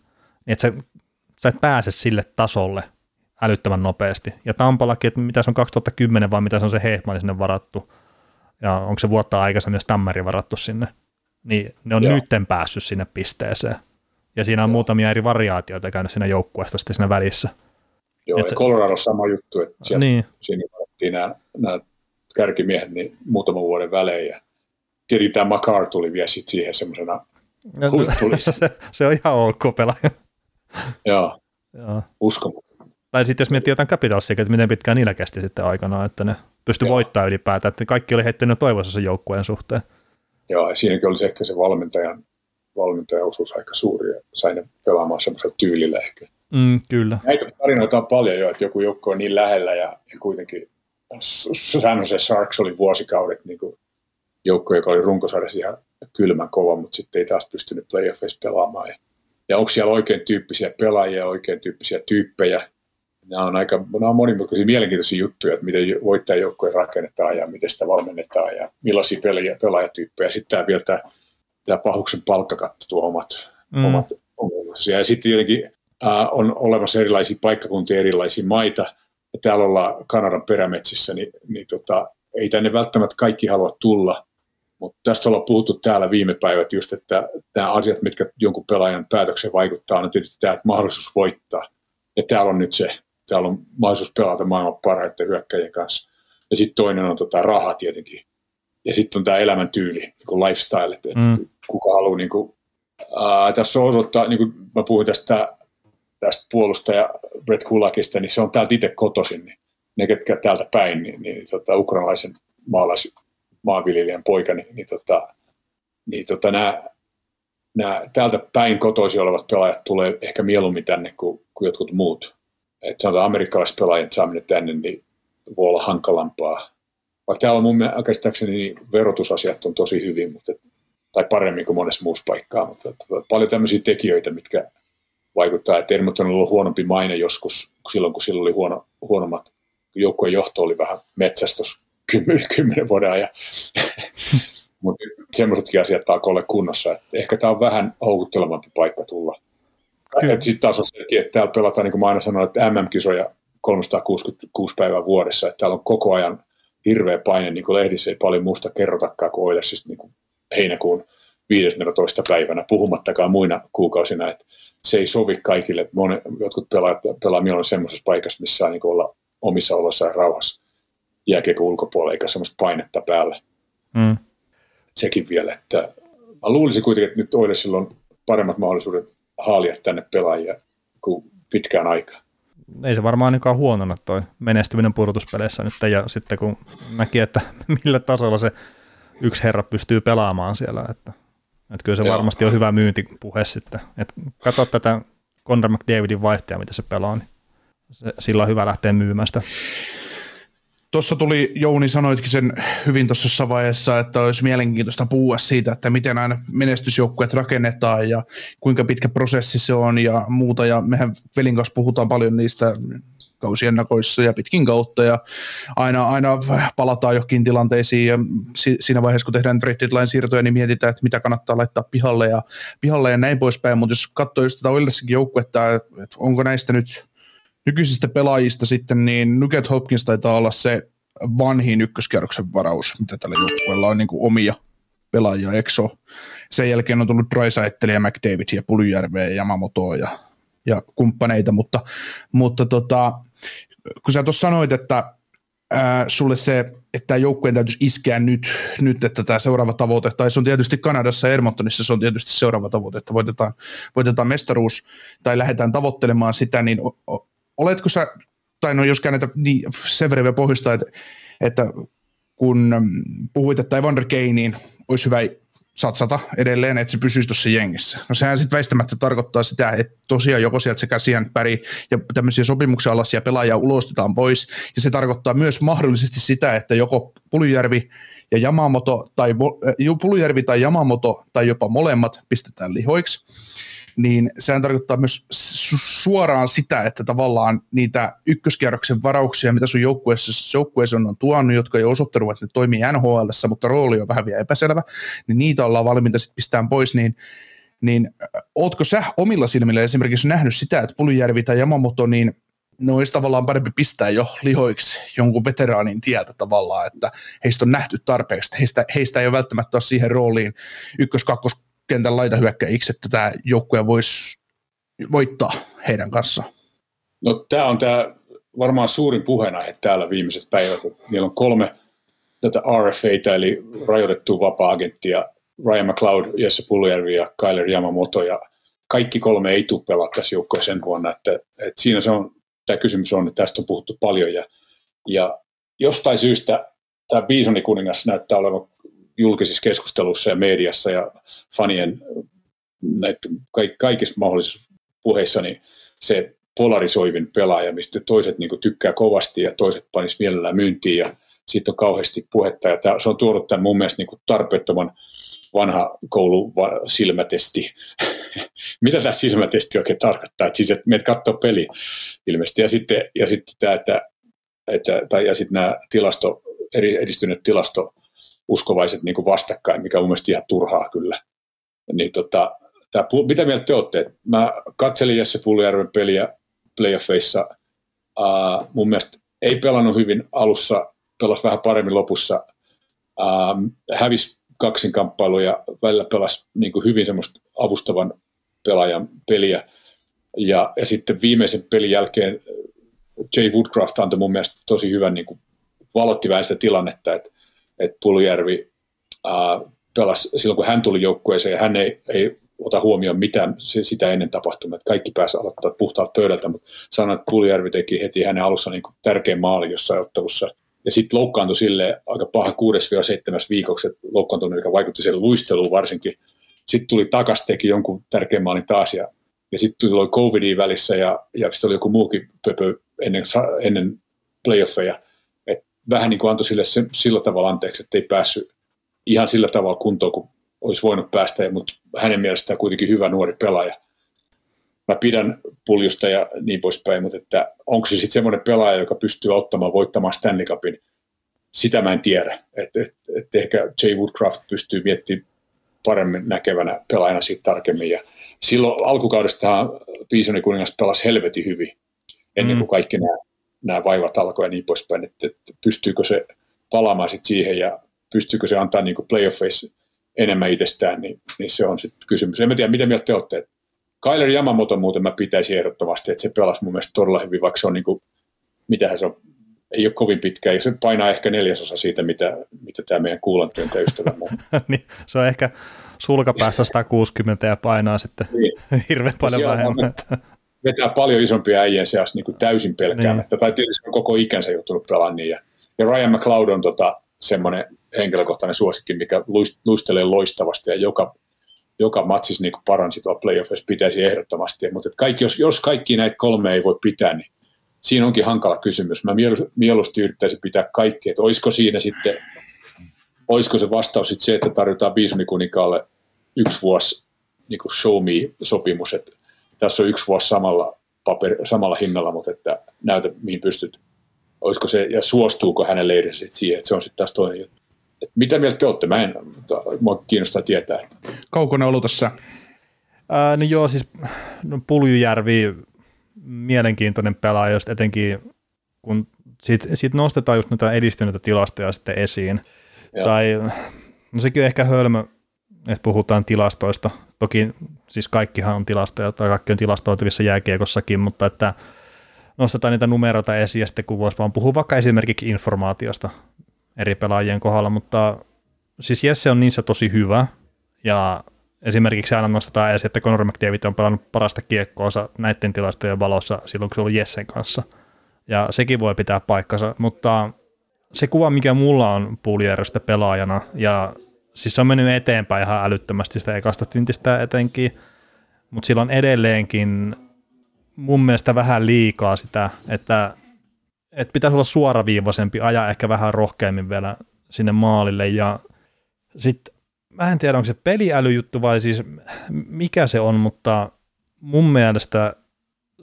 Et sä et pääse sille tasolle älyttömän nopeasti. Ja Tampallakin, että mitä se on 2010 vai mitä se on se Hehtman sinne varattu ja onko se vuotta aikaisemmin myös Tammeri varattu sinne, niin ne on nytten päässyt sinne pisteeseen. Ja siinä on muutamia eri variaatioita käynyt siinä joukkueesta sitten siinä välissä. Joo, ja Colorado on sama juttu, että sieltä niin. Siinä varattiin nämä kärkimiehet niin muutaman vuoden välein, ja tietenkin tämä Makar tuli vielä sitten siihen semmoisena huippulissa. Se on ihan ok pelaaja. Joo, uskomaton. Tai sitten jos miettii jotain Capitalsia, että miten pitkään niillä kesti sitten aikanaan, että ne pystyi voittamaan ylipäätään, että kaikki oli heittänyt toivossa sen joukkueen suhteen. Joo, ja siinäkin olisi ehkä se valmentajaosuus aika suuri ja sai ne pelaamaan semmoisella tyylillä ehkä. Mm, kyllä. Näitä tarinoita on paljon jo, että joku joukko on niin lähellä ja kuitenkin San Jose Sharks oli vuosikaudet niin kuin joukko, joka oli runkosarjassa ihan kylmän kova, mutta sitten ei taas pystynyt playoffeissa pelaamaan. Ja onko siellä oikein tyyppisiä pelaajia, oikein tyyppisiä tyyppejä? Nämä on monimutkaisia mielenkiintoisia juttuja, että miten voittajajoukkoja rakennetaan ja miten sitä valmennetaan ja millaisia pelaajatyyppejä. Sitten tämä vielä tämä pahuksen palkkakatto tuo omat ongelmansa. Ja sitten tietenkin on olemassa erilaisia paikkakuntia, erilaisia maita. Ja täällä ollaan Kanadan perämetsissä, niin ei tänne välttämättä kaikki halua tulla. Mutta tästä ollaan puhuttu täällä viime päivät just, että nämä asiat, mitkä jonkun pelaajan päätökseen vaikuttaa, on tietysti tämä, että mahdollisuus voittaa. Ja täällä on nyt se, täällä on mahdollisuus pelata maailman parhaiten hyökkäjien kanssa. Ja sitten toinen on raha tietenkin. Ja sitten on tämä elämäntyyli, niin lifestyle, että kuka haluaa. Niin kuin, tässä on osoittaa, niin kuin mä puhuin tästä puolustaja Brett Kulakista, niin se on täältä itse kotoisin. Niin ne, ketkä täältä päin, ukrainalaisen maanviljelijän poika, niin nämä täältä päin kotoisin olevat pelaajat tulee ehkä mieluummin tänne kuin jotkut muut. Et sanotaan amerikkalaiset pelaajat saaminen tänne, niin voi olla hankalampaa. Vaikka täällä on mun käsittääkseni niin verotusasiat on tosi hyvin, tai paremmin kuin monessa muussa paikkaa, mutta paljon tämmöisiä tekijöitä, mitkä vaikuttaa, että Edmonton on ollut huonompi maine joskus, kun silloin oli huonommat, joukkueen johto oli vähän metsästössä 10 vuoden ajan, mutta semmoisetkin asiat alkoi olla kunnossa, että ehkä tämä on vähän houkuttelevampi paikka tulla. Sitten taas on se, että täällä pelataan, niin kuin mä aina sanon, että MM-kisoja 366 päivää vuodessa, että täällä on koko ajan hirveä paine, niin kuin lehdissä ei paljon muusta kerrotakaan kuin Oilersista niin kuin heinäkuun 15. päivänä, puhumattakaan muina kuukausina, että se ei sovi kaikille. Jotkut pelaa mieluummin semmoisessa paikassa, missä saa niin kuin olla omissa olossaan rauhassa jääkiekon ulkopuolella, eikä semmoista painetta päällä. Mm. Sekin vielä, että mä luulisin kuitenkin, että nyt Oilersilla on paremmat mahdollisuudet haalia tänne pelaajia kuin pitkään aikaa. Ei se varmaan ainakaan huonona toi menestyminen pudotuspeleissä nyt, ja sitten kun näki, että millä tasolla se yksi herra pystyy pelaamaan siellä, että kyllä se varmasti on hyvä myyntipuhe sitten, että katso tätä Connor McDavidin vaihtajaa, mitä se pelaa, niin sillä on hyvä lähteä myymään sitä. Tuossa tuli, Jouni sanoitkin sen hyvin tuossa vaiheessa, että olisi mielenkiintoista puhua siitä, että miten aina menestysjoukkueet rakennetaan ja kuinka pitkä prosessi se on ja muuta. Ja mehän velin kanssa puhutaan paljon niistä kausiennakoissa ja pitkin kautta ja aina palataan johonkin tilanteisiin ja siinä vaiheessa, kun tehdään trade deadline siirtoja, niin mietitään, että mitä kannattaa laittaa pihalle ja näin poispäin. Mutta jos katsoo just tätä Oilersinkin joukkuetta, että onko näistä nyt nykyisistä pelaajista sitten, niin Nugent Hopkins taitaa olla se vanhin ykköskierroksen varaus, mitä tällä joukkueella on niin kuin omia pelaajia, ekso. Sen jälkeen on tullut Draisaitl ja McDavid ja Puljärveä ja Yamamotoa ja kumppaneita, mutta kun sä tuossa sanoit, että sulle se, että tämä joukkueen täytyisi iskeä nyt, että tämä seuraava tavoite, tai se on tietysti Kanadassa ja Edmontonissa, se on tietysti seuraava tavoite, että voitetaan mestaruus tai lähdetään tavoittelemaan sitä, niin oletko sä, tai no jos käännetään niin sen verran vielä pohjustaa, että kun puhuit, että Evander Kaneen olisi hyvä satsata edelleen, että se pysyisi tuossa jengissä. No sehän sitten väistämättä tarkoittaa sitä, että tosiaan joko sieltä se käsien päri ja tämmöisiä sopimuksen alaisia pelaajia ulostetaan pois, ja se tarkoittaa myös mahdollisesti sitä, että joko Puljärvi tai Yamamoto tai jopa molemmat pistetään lihoiksi, niin sehän tarkoittaa myös suoraan sitä, että tavallaan niitä ykköskierroksen varauksia, mitä sun joukkueessa on tuonut, jotka ei ole osoittanut, että ne toimii NHL:ssä, mutta rooli on vähän vielä epäselvä, niin niitä ollaan valmiita sitten pistään pois, niin ootko sä omilla silmillä esimerkiksi nähnyt sitä, että Puljärvi tai Yamamoto, niin ne olisi tavallaan parempi pistää jo lihoiksi jonkun veteraanin tieltä tavallaan, että heistä on nähty tarpeeksi, heistä ei ole välttämättä ole siihen rooliin ykkös-kakkos kentän laitahyökkäjiksi, että tämä joukkue voisi voittaa heidän kanssaan? No tämä on tämä varmaan suurin puheenaihe täällä viimeiset päivät. Meillä on 3 tätä RFA:tä, eli rajoitettua vapaa-agenttia, Ryan McLeod, Jesse Puljärvi ja Kyler Yamamoto, ja kaikki 3 ei tule pelaa tässä joukkoja sen vuonna, että siinä se on, tämä kysymys on, että tästä on puhuttu paljon, ja jostain syystä tämä Bisonikuningas näyttää olevan julkisissa keskustelussa ja mediassa ja fanien kaikissa mahdollisissa puheissa niin se polarisoivin pelaaja, mistä toiset niin kuin tykkää kovasti ja toiset panis mielellään myyntiin ja siitä on kauheasti puhetta. Ja se on tuonut tämän mun mielestä niin kuin tarpeettoman vanha koulu silmätesti. Mitä tämä silmätesti oikein tarkoittaa? Että siis, että meidät katsoo peliä ilmeisesti. Ja sitten nämä edistyneet tilasto uskovaiset niin kuin vastakkain, mikä on mun mielestä ihan turhaa kyllä. Niin, mitä mieltä te olette? Mä katselin Jesse Puljärven peliä playoffeissa. Mun mielestä ei pelannut hyvin alussa, pelasi vähän paremmin lopussa. Hävisi kaksinkamppailu ja välillä pelasi niin kuin hyvin semmoista avustavan pelaajan peliä. Ja sitten viimeisen pelin jälkeen Jay Woodcraft antoi mun mielestä tosi hyvän, niin kuin valotti vähän sitä tilannetta, että Puljärvi pelasi silloin, kun hän tuli joukkueeseen ja hän ei ota huomioon mitään sitä ennen tapahtumaa. Kaikki pääsi aloittaa puhtaalta pöydältä, mutta sanoin, että Puljärvi teki heti hänen alussa niin kuin tärkein maali jossain ottelussa. Ja sitten loukkaantui silleen aika paha 6-7 viikoksi, että loukkaantunut, joka vaikutti siihen luisteluun varsinkin. Sitten tuli takas, teki jonkun tärkein maalin taas ja sitten tuli covidia välissä ja sitten oli joku muukin pöpö ennen playoffeja. Vähän niin kuin antoi sille sillä tavalla anteeksi, että ei päässyt ihan sillä tavalla kuntoon, kun olisi voinut päästä, mutta hänen mielestään kuitenkin hyvä nuori pelaaja. Mä pidän Puljusta ja niin poispäin, mutta että onko se sitten semmoinen pelaaja, joka pystyy auttamaan voittamaan Stanley Cupin, sitä mä en tiedä. Että ehkä Jay Woodcraft pystyy miettimään paremmin näkevänä pelaajana siitä tarkemmin. Ja silloin alkukaudestahan Bisonin kuningas pelasi helvetin hyvin, ennen kuin kaikki nämä vaivat alkoi ja niin poispäin, että pystyykö se palaamaan sit siihen ja pystyykö se antaa niinku playoffeissa enemmän itsestään, niin se on sitten kysymys. En mä tiedä, mitä mieltä te olette. Kyler Yamamoto muuten mä pitäisin ehdottomasti, että se pelasi mun mielestä todella hyvin, vaikka se on niinku, mitähän se on, ei ole kovin pitkä, ja se painaa ehkä 4/4 siitä, mitä tämä meidän kuulantyöntä ystävämme on. Niin, se on ehkä sulkapäässä 160 ja painaa sitten niin. Hirveän paljon vähemmän. Vetää paljon isompia äijien seassa niin täysin pelkäämättä, niin. Tai tietysti on koko ikänsä joutunut pelaamaan niin. Ja Ryan McLeod on semmoinen henkilökohtainen suosikki, mikä luistelee loistavasti ja joka matsissa niin paransi tuolla playoffissa pitäisi ehdottomasti. Mutta kaikki, jos kaikki näitä 3 ei voi pitää, niin siinä onkin hankala kysymys. Mä mieluusti yrittäisin pitää kaikkea, että olisiko siinä sitten, olisiko se vastaus sitten se, että tarjotaan Biisunikunikaalle 1 vuosi niin kuin show me-sopimus, että tässä on 1 vuosi samalla hinnalla, mutta että näytä mihin pystyt. Olisiko se, ja suostuuko hänen leirinsä siihen, että se on sitten taas toinen juttu. Et mitä mieltä te olette? Mua kiinnostaa tietää. Kaukonen ollut tässä. Puljujärvi, mielenkiintoinen pelaaja, just etenkin kun sit nostetaan just näitä edistyneitä tilastoja sitten esiin. Joo. Tai no sekin ehkä hölmö, että puhutaan tilastoista. Toki siis kaikkihan on tilastoja, tai kaikki on tilastoitavissa jääkiekossakin, mutta että nostetaan niitä numeroita esiin, ja sitten kun voisi vaan puhua vaikka esimerkiksi informaatiosta eri pelaajien kohdalla, mutta siis Jesse on niissä tosi hyvä, ja esimerkiksi aina nostetaan esiin, että Connor McDavid on pelannut parasta kiekkoonsa näiden tilastojen valossa silloin, kun se on ollut Jessen kanssa, ja sekin voi pitää paikkansa, mutta se kuva, mikä mulla on Puljärvestä pelaajana, ja siis se on mennyt eteenpäin ihan älyttömästi sitä ekasta tintistä etenkin, mutta sillä on edelleenkin mun mielestä vähän liikaa sitä, että pitäisi olla suoraviivaisempi, ajaa ehkä vähän rohkeammin vielä sinne maalille, ja sitten mä en tiedä, onko se peliälyjuttu vai siis mikä se on, mutta mun mielestä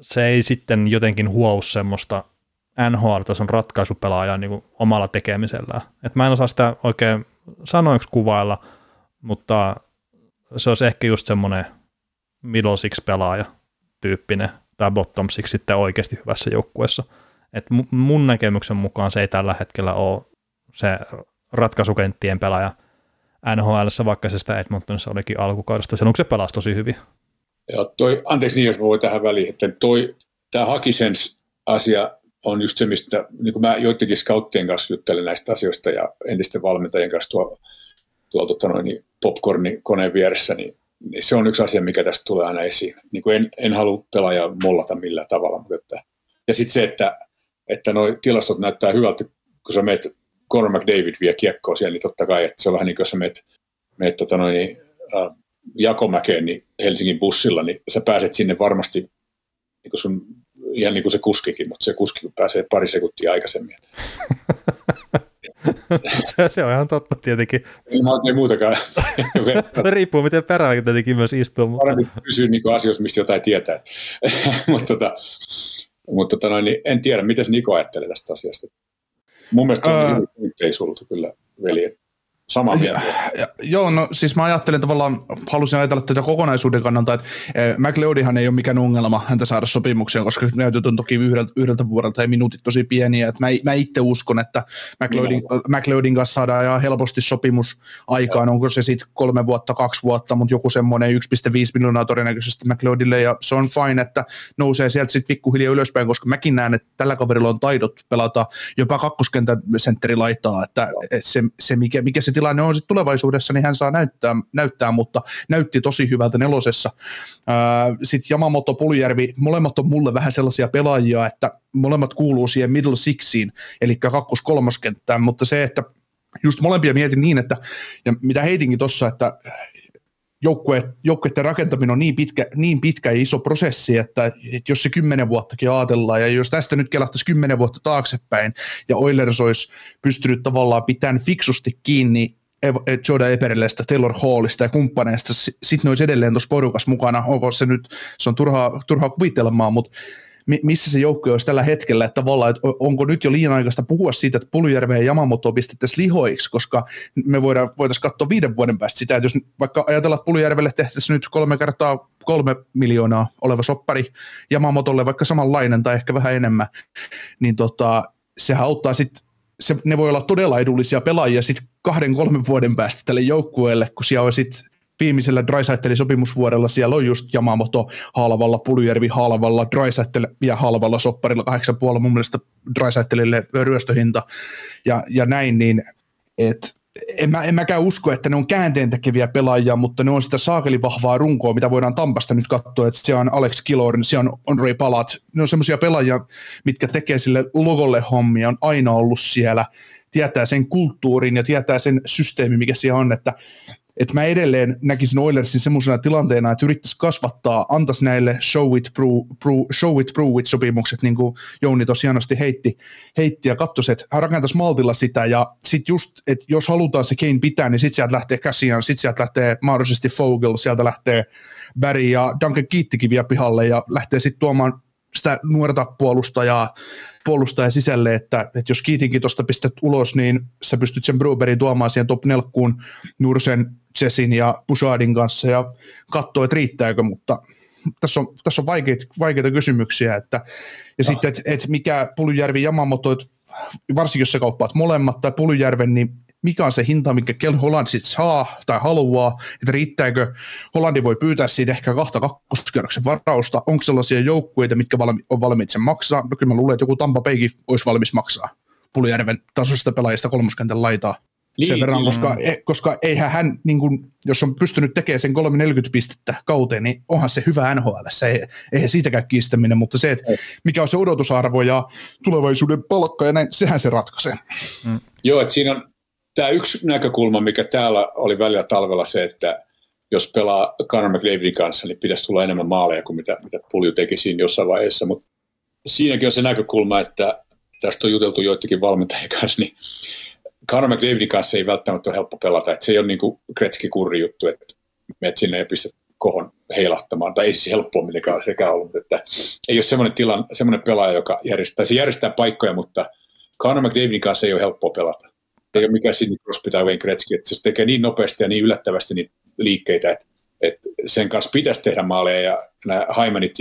se ei sitten jotenkin huou semmoista NHL-tason ratkaisupelaajaa niin kuin omalla tekemisellään. Et mä en osaa sitä oikein sanoiksi kuvailla, mutta se olisi ehkä just semmoinen middle six-pelaaja tyyppinen tai bottom six sitten oikeasti hyvässä joukkueessa. Et mun näkemyksen mukaan se ei tällä hetkellä ole se ratkaisukenttien pelaaja NHL:ssä, vaikka se sitä Edmontonissa olikin alkukaudesta. Sen onko se pelasi tosi hyvin? Ja anteeksi, jos voi tähän väliin, että tämä Hakisens-asia on just se, mistä niin mä joidenkin scouttien kanssa juttelen näistä asioista ja entisten valmentajien kanssa tuolla popcornin koneen vieressä, niin se on yksi asia, mikä tästä tulee aina esiin. Niin kuin en halua pelaajaa mollata millään tavalla. Mutta ja sitten se, että nuo tilastot näyttää hyvältä, kun sä meet, Connor McDavid vie kiekkoa siellä, niin totta kai, että se on vähän niin kuin sä meet Jakomäkeen niin Helsingin bussilla, niin sä pääset sinne varmasti niin kuin sun, ihan niin kuin se kuskikin, mutta se kuski pääsee pari sekuntia aikaisemmin. Se on ihan totta tietenkin. Mä oikein muutakaan. Riippuu miten perään tietenkin myös istuu. Mutta paremmin kysyä niin kuin asioista, mistä jotain tietää. Mutta en tiedä, miten Niko ajattelee tästä asiasta. Mun mielestä on yhteisulta kyllä, veljet. Samaa mieltä. Joo, no siis mä ajattelin tavallaan, halusin ajatella tätä kokonaisuuden kannalta, että McLeodihan ei ole mikään ongelma häntä saada sopimukseen, koska näytöt on toki yhdeltä vuodelta ja minuutit tosi pieniä. Et mä itse uskon, että McLeodin kanssa saadaan ihan helposti sopimus aikaan, onko se sitten 3 vuotta, 2 vuotta, mutta joku semmoinen 1,5 miljoonaa todennäköisesti McLeodille, ja se on fine, että nousee sieltä sitten pikkuhiljaa ylöspäin, koska mäkin näen, että tällä kaverilla on taidot pelata jopa kakkoskentän sentteri laitaa, että se mikä se tilanne on sitten tulevaisuudessa, niin hän saa näyttää, mutta näytti tosi hyvältä nelosessa. Sitten Yamamoto, Puljärvi, molemmat on mulle vähän sellaisia pelaajia, että molemmat kuuluu siihen middle sixiin, eli kakkos-kolmoskenttään, mutta se, että just molempia mietin niin, että ja mitä heitinkin tuossa, että joukkueiden rakentaminen on niin pitkä ja iso prosessi, että jos se 10 vuottakin ajatellaan, ja jos tästä nyt kelahtaisi 10 vuotta taaksepäin, ja Oilers olisi pystynyt tavallaan pitämään fiksusti kiinni Jordan Eberlestä, Taylor Hallista ja kumppaneista, sitten ne olisi edelleen tuossa porukassa mukana, onko se nyt, se on turhaa kuvitelmaa, mutta missä se joukkue olisi tällä hetkellä, että tavallaan, että onko nyt jo liian aikaista puhua siitä, että Puljärveä ja Yamamotoa pistettäisiin lihoiksi, koska me voitaisiin katsoa 5 vuoden päästä sitä, että jos vaikka ajatellaan, että Puljärvelle tehtäisiin nyt 3 kertaa 3 miljoonaa oleva soppari, Yamamotolle vaikka samanlainen tai ehkä vähän enemmän, niin sehän auttaa sitten, ne voi olla todella edullisia pelaajia sitten 2-3 vuoden päästä tälle joukkueelle, kun siellä on sitten viimeisellä Draisaitelin sopimusvuodella siellä on just Yamamoto halvalla, Puljärvi halvalla, Draisaitel ja halvalla sopparilla 8,5 mun mielestä Draisaitelille ryöstöhinta ja näin, niin et en mäkään usko, että ne on käänteentekeviä pelaajia, mutta ne on sitä saakelivahvaa runkoa, mitä voidaan Tampasta nyt katsoa, että siellä on Alex Killorin, siellä on Andre Palat, ne on semmoisia pelaajia, mitkä tekee sille logolle hommia, on aina ollut siellä, tietää sen kulttuurin ja tietää sen systeemi, mikä siellä on, että että mä edelleen näkisin Oilersin semmoisena tilanteena, että yrittäisi kasvattaa, antaisi näille show it, prove it sopimukset, niin kuin Jouni tosi hienosti heitti ja katsoisi, että hän rakentaisi maltilla sitä, ja sitten just, että jos halutaan se Kane pitää, niin sitten sieltä lähtee Cassian, sitten sieltä lähtee mahdollisesti Fogel, sieltä lähtee Barry ja Duncan Keittikin vielä pihalle, ja lähtee sitten tuomaan sitä nuorta puolustajaa sisälle, että jos Kiitinkin tuosta pistät ulos, niin sä pystyt sen Bruberin tuomaan siihen top-4 Nursen, Jessin ja Bouchardin kanssa ja katsoo, että riittääkö, mutta tässä on vaikeita kysymyksiä, että ja sitten, että mikä Puljärvi ja Yamamoto, varsinkin jos sä kauppaat molemmat tai Puljärven, niin mikä on se hinta, mikä Ken Holland sitten saa tai haluaa, että riittääkö, Hollandi voi pyytää siitä ehkä 2 kakkoskierroksen varausta, onko sellaisia joukkueita, mitkä on valmiit sen maksaa, no kyllä mä luulen, että joku Tampa Baykin olisi valmis maksaa Puljärven tasoisesta pelaajista kolmoskentän laitaa sen verran, koska eihän hän, niin kun, jos on pystynyt tekemään sen 340 pistettä kauteen, niin onhan se hyvä NHL, eihän siitäkään kiistäminen, mutta se, että mikä on se odotusarvo ja tulevaisuuden palkka ja näin, sehän se ratkaisee. Mm. Joo, että siinä on tämä yksi näkökulma, mikä täällä oli välillä talvella se, että jos pelaa Connor McDavidin kanssa, niin pitäisi tulla enemmän maaleja kuin mitä Pulju teki siinä jossain vaiheessa. Mutta siinäkin on se näkökulma, että tästä on juteltu joidenkin valmentajien kanssa, niin Connor McDavidin kanssa ei välttämättä ole helppo pelata. Et se ei ole niin kuin Gretzky-kurri juttu, että menet sinne ja pistät kohon heilahtamaan. Tai ei siis helppoa mitenkään sekään ollut. Että ei ole semmoinen pelaaja, joka järjestää paikkoja, mutta Connor McDavidin kanssa ei ole helppoa pelata. Ei ole mikään Sidney Crosby tai Wayne Gretzky, että se tekee niin nopeasti ja niin yllättävästi niitä liikkeitä, että sen kanssa pitäisi tehdä maaleja, ja nämä Hymanit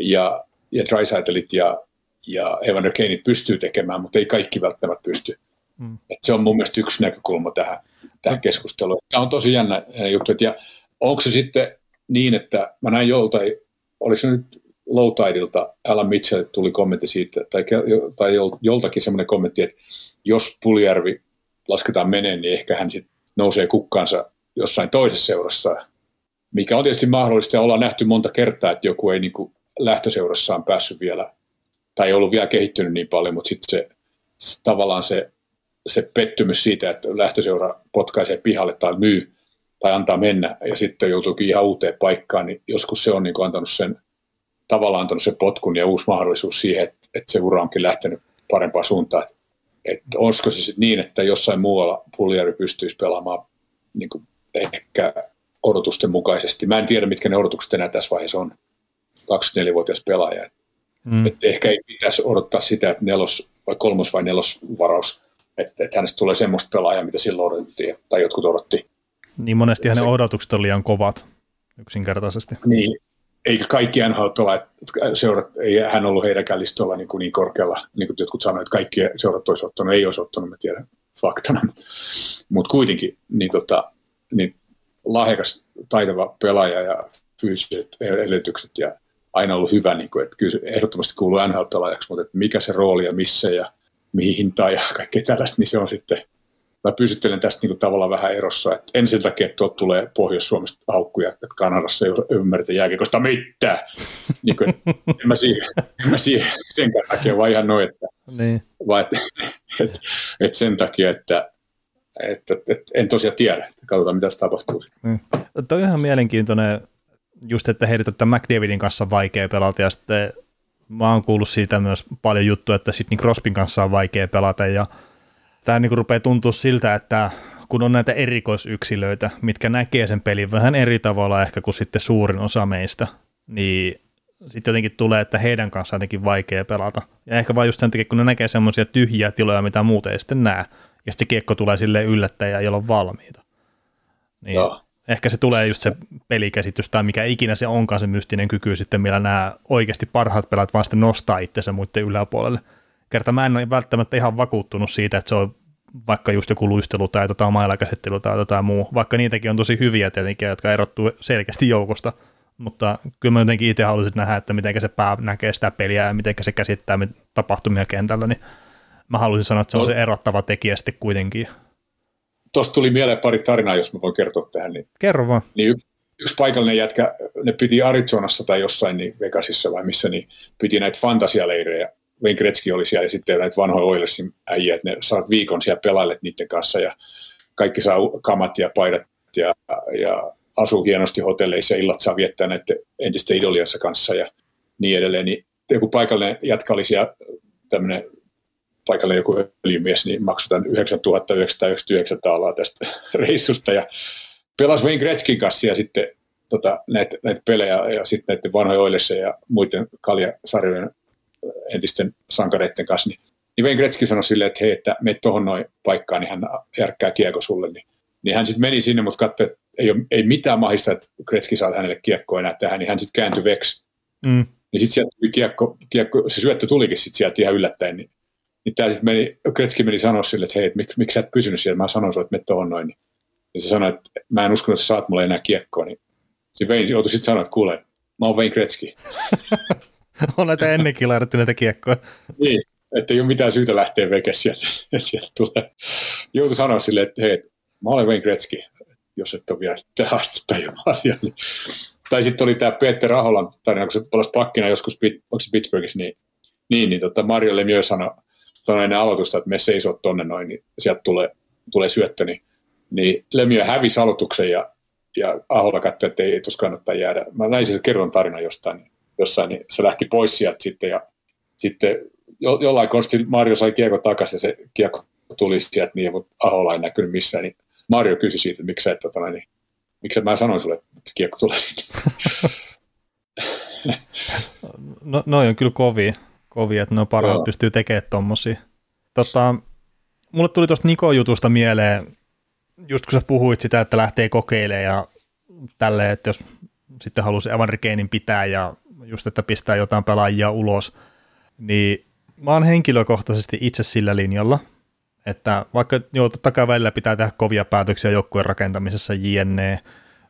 ja Draisaitlit ja Evander Kaneit pystyy tekemään, mutta ei kaikki välttämättä pysty. Mm. Että se on mun mielestä yksi näkökulma tähän keskusteluun. Tämä on tosi jännä juttu, ja onko se sitten niin, että mä näin joltain, oliko se nyt Lowtidelta, Alan Mitchell tuli kommentti siitä, tai joltakin semmoinen kommentti, että jos Puljärvi lasketaan meneen, niin ehkä hän sitten nousee kukkaansa jossain toisessa seurassa, mikä on tietysti mahdollista, ja ollaan nähty monta kertaa, että joku ei niin kuin lähtöseurassaan päässyt vielä, tai ei ollut vielä kehittynyt niin paljon, mutta sitten se tavallaan se pettymys siitä, että lähtöseura potkaisee pihalle tai myy, tai antaa mennä, ja sitten joutuukin ihan uuteen paikkaan, niin joskus se on niin kuin antanut sen potkun ja uusi mahdollisuus siihen, että se ura onkin lähtenyt parempaan suuntaan. Että olisiko se sitten niin, että jossain muualla Puljärvi pystyisi pelaamaan niin kuin ehkä odotusten mukaisesti. Mä en tiedä, mitkä ne odotukset enää tässä vaiheessa on. 24-vuotias pelaaja. Mm. Että ehkä ei pitäisi odottaa sitä, että kolmos- vai nelos varaus, että hänestä tulee semmoista pelaajaa, mitä silloin odotettiin tai jotkut odottiin. Niin monesti hänen odotukset on liian kovat yksinkertaisesti. Niin. Eikä kaikki NHL-seurat, ei hän ollut heidänkään listoilla niin korkealla, niin kuin jotkut sanoivat, että kaikki seurat olisi ottanut, ei olisi ottanut, mä tiedän faktana. Mutta kuitenkin niin lahjakas, taitava pelaaja ja fyysiset edellytykset ja aina ollut hyvä, niin kuin, että kyllä ehdottomasti kuuluu NHL-pelaajaksi, mutta että mikä se rooli ja missä ja mihin hintaan ja kaikkea tällaista, niin se on sitten, mä pysyttelen tästä niin kuin tavallaan vähän erossa, että en sen takia, että tuolta tulee Pohjois-Suomesta haukkuja, että Kanadassa ei ymmärretä jääkiekosta mitään. Niin kuin, en mä siihen senkään takia, vaan ihan noin, että, niin. vaan sen takia, että en tosiaan tiedä, että katsotaan mitä se tapahtuu. Mm. Toi on ihan mielenkiintoinen, just että heidät on McDavidin kanssa vaikea pelata, ja sitten mä oon kuullut siitä myös paljon juttuja, että Sidney Crosbyn kanssa on vaikea pelata, ja tämä niin rupeaa tuntua siltä, että kun on näitä erikoisyksilöitä, mitkä näkee sen pelin vähän eri tavalla ehkä kuin sitten suurin osa meistä, niin sitten jotenkin tulee, että heidän kanssaan jotenkin vaikea pelata. Ja ehkä vain just sen takia, kun ne näkee semmoisia tyhjiä tiloja, mitä muuten ei sitten näe. Ja sitten se kiekko tulee silleen yllättäjää, jolla on valmiita. Niin no. Ehkä se tulee just se pelikäsitys tai mikä ikinä se onkaan se mystinen kyky sitten, millä nämä oikeasti parhaat pelaat vaan sitten nostaa itsensä muiden yläpuolelle. Kerta mä en ole välttämättä ihan vakuuttunut siitä, että se on vaikka just joku luistelu tai mailakäsittely tai jotain muu, vaikka niitäkin on tosi hyviä tietenkin, jotka erottuu selkeästi joukosta, mutta kyllä mä jotenkin itse haluaisin nähdä, että miten se pää näkee sitä peliä ja miten se käsittää tapahtumia kentällä, niin mä haluaisin sanoa, että se on se erottava tekijä sitten kuitenkin. Tuosta tuli mieleen pari tarinaa, jos mä voin kertoa tähän. Niin, kerro vaan. Niin yksi paikallinen jätkä, ne piti Arizonassa tai jossain, niin Vegasissa vai missä, niin piti näitä fantasialeirejä. Wayne Gretzky oli siellä ja sitten näitä vanhoja Oilersin äijä, että ne saat viikon siellä pelailet niiden kanssa ja kaikki saa kamat ja paidat ja asuu hienosti hotelleissa, illat saa viettää näiden entisten idoliansa kanssa ja niin edelleen. Niin joku paikallinen jatka oli siellä, tämmöinen paikallinen joku öljymies, niin maksoi tämän 9999 $999 tästä reissusta ja pelasi Wayne Gretzkin kanssa ja sitten näitä pelejä ja sitten näiden vanhojen Oilers ja muiden kaljasarjojen entisten sankareiden kanssa. Niin Wayne Gretzkin sanoi silleen, että hei, että mene tuohon noin paikkaan, niin hän järkkää kiekko sulle. Niin hän sitten meni sinne, mutta katsoi, että ei mitään mahista, että Gretzkin saa hänelle kiekkoa enää tähän, niin hän sitten kääntyi veksi. Mm. Niin sitten sieltä tuli kiekko, se syöttö tulikin sitten sieltä ihan yllättäen. Niin tämä sitten meni, Gretzkin meni sanoa sille, että hei, että miksi sä et pysynyt siellä, mä sanoin sulle, että mene tuohon noin. Ja se sanoi, että mä en uskonut, että sä saat mulle enää kiekkoa, niin se Wayne joutui sitten sanoa, että kuule, mä oon Wayne Gretzkin. On näitä ennenkin laitettu näitä kiekkoja. Niin, että ei ole mitään syytä lähteä vekes sieltä tulee. Joutui sanoa silleen, että hei, mä olen Wayne Gretzkin, jos et ole vielä tähän asti tajumaa asialle. Tai sitten oli tämä Peter Aholan tarina, kun se palasi pakkina joskus, onko se Pittsburghissa, niin Mario Lemieux sanoi ennen aloitusta, että me seisoo tonne noin, niin sieltä tulee syöttö, niin Lemieux hävisi aloituksen ja Ahola katsoi, että ei tuossa kannattaa jäädä. Mä näin sen kerron tarinan jossain, niin se lähti pois sieltä sitten ja sitten jollain konstilla Mario sai kiekko takaisin ja se kiekko tuli sieltä, niin, mutta Ahola ei näkynyt missään, niin Mario kysyi siitä, että miksi mä sanoin sulle, että kiekko tulee sinne. No, noi on kyllä kovia, että ne on parhaat pystyy tekemään tommosia. Mulle tuli tuosta Niko-jutusta mieleen, just kun sä puhuit sitä, että lähtee kokeilemaan ja tälleen, että jos sitten halusi Evander Kanen pitää ja just, että pistää jotain pelaajia ulos, niin mä oon henkilökohtaisesti itse sillä linjalla, että vaikka joo, totta kai välillä pitää tehdä kovia päätöksiä joukkueen rakentamisessa jne,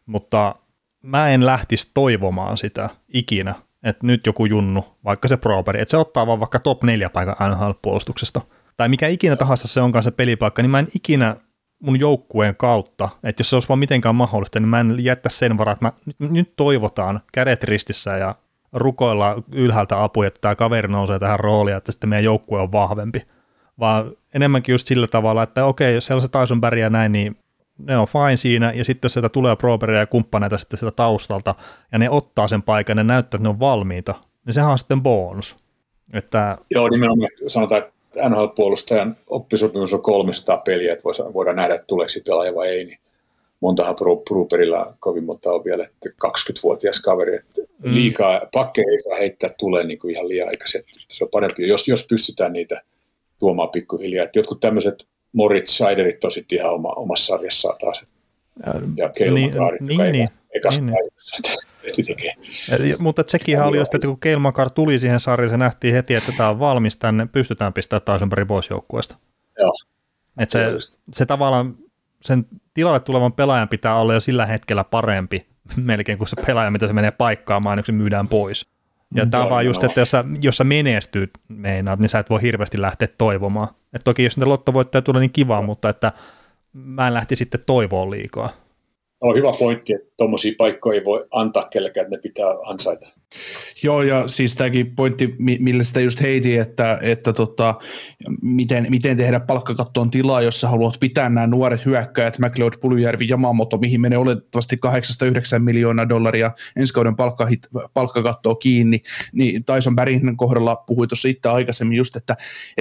mutta mä en lähtisi toivomaan sitä ikinä, että nyt joku junnu, vaikka se properi, että se ottaa vaan vaikka top 4 paikan NHL-puolustuksesta, tai mikä ikinä tahansa se onkaan se pelipaikka, niin mä en ikinä mun joukkueen kautta, että jos se olisi vaan mitenkään mahdollista, niin mä en jättä sen varaa, että nyt toivotaan kädet ristissä ja rukoillaan ylhäältä apuja, että tämä kaveri nousee tähän rooliin, että sitten meidän joukkue on vahvempi, vaan enemmänkin just sillä tavalla, että okei, jos siellä se Tyson Barry ja näin, niin ne on fine siinä, ja sitten jos sieltä tulee Proberia ja kumppaneita sitten sieltä taustalta, ja ne ottaa sen paikan, ne näyttää, että ne on valmiita, niin sehän on sitten bonus. Että... Joo, nimenomaan sanotaan, että NHL-puolustajan oppisopimus on 300 peliä, että voidaan nähdä, että tuleeko sitten pelaaja vai ei, niin montahan Proberilla kovin monta on vielä, että 20-vuotias kaveri, että liikaa pakkeja ei saa heittää tulee niin kuin ihan liian aikaisin, että se on parempi, jos pystytään niitä tuomaan pikkuhiljaa. Että jotkut tämmöiset Moritz Scheiderit on sitten ihan omassa sarjassaan taas. Ja Keilmakaarit, joka mutta sekin oli just, että kun Keilmakaar tuli siihen sarjaan, se nähtiin heti, että tämä on valmis tänne, pystytään pistämään Taisenberg pois joukkueesta. Joo. Että se tavallaan, sen tilalle tulevan pelaajan pitää olla jo sillä hetkellä parempi melkein kuin se pelaaja, mitä se menee paikkaamaan, kun myydään pois. Ja tämä on vaan just, että jos sä menestyt meinaat, niin sä et voi hirveästi lähteä toivomaan. Et toki jos niitä lottovoittajia tulee, niin kiva, mutta että mä en lähti sitten toivoon liikaa. On hyvä pointti, että tuommoisia paikkoja ei voi antaa kellekään, että ne pitää ansaita. Joo, ja siis tämäkin pointti, millä sitä just heitin, että miten tehdä palkkakattoon tilaa, jos sä haluat pitää nämä nuoret hyökkäjät, McLeod, Puljärvi, Yamamoto, mihin menee oletettavasti $8-9 miljoonaa ensi kauden palkkakattoa kiinni, niin Tyson Barryn kohdalla puhui tuossa itse aikaisemmin just, että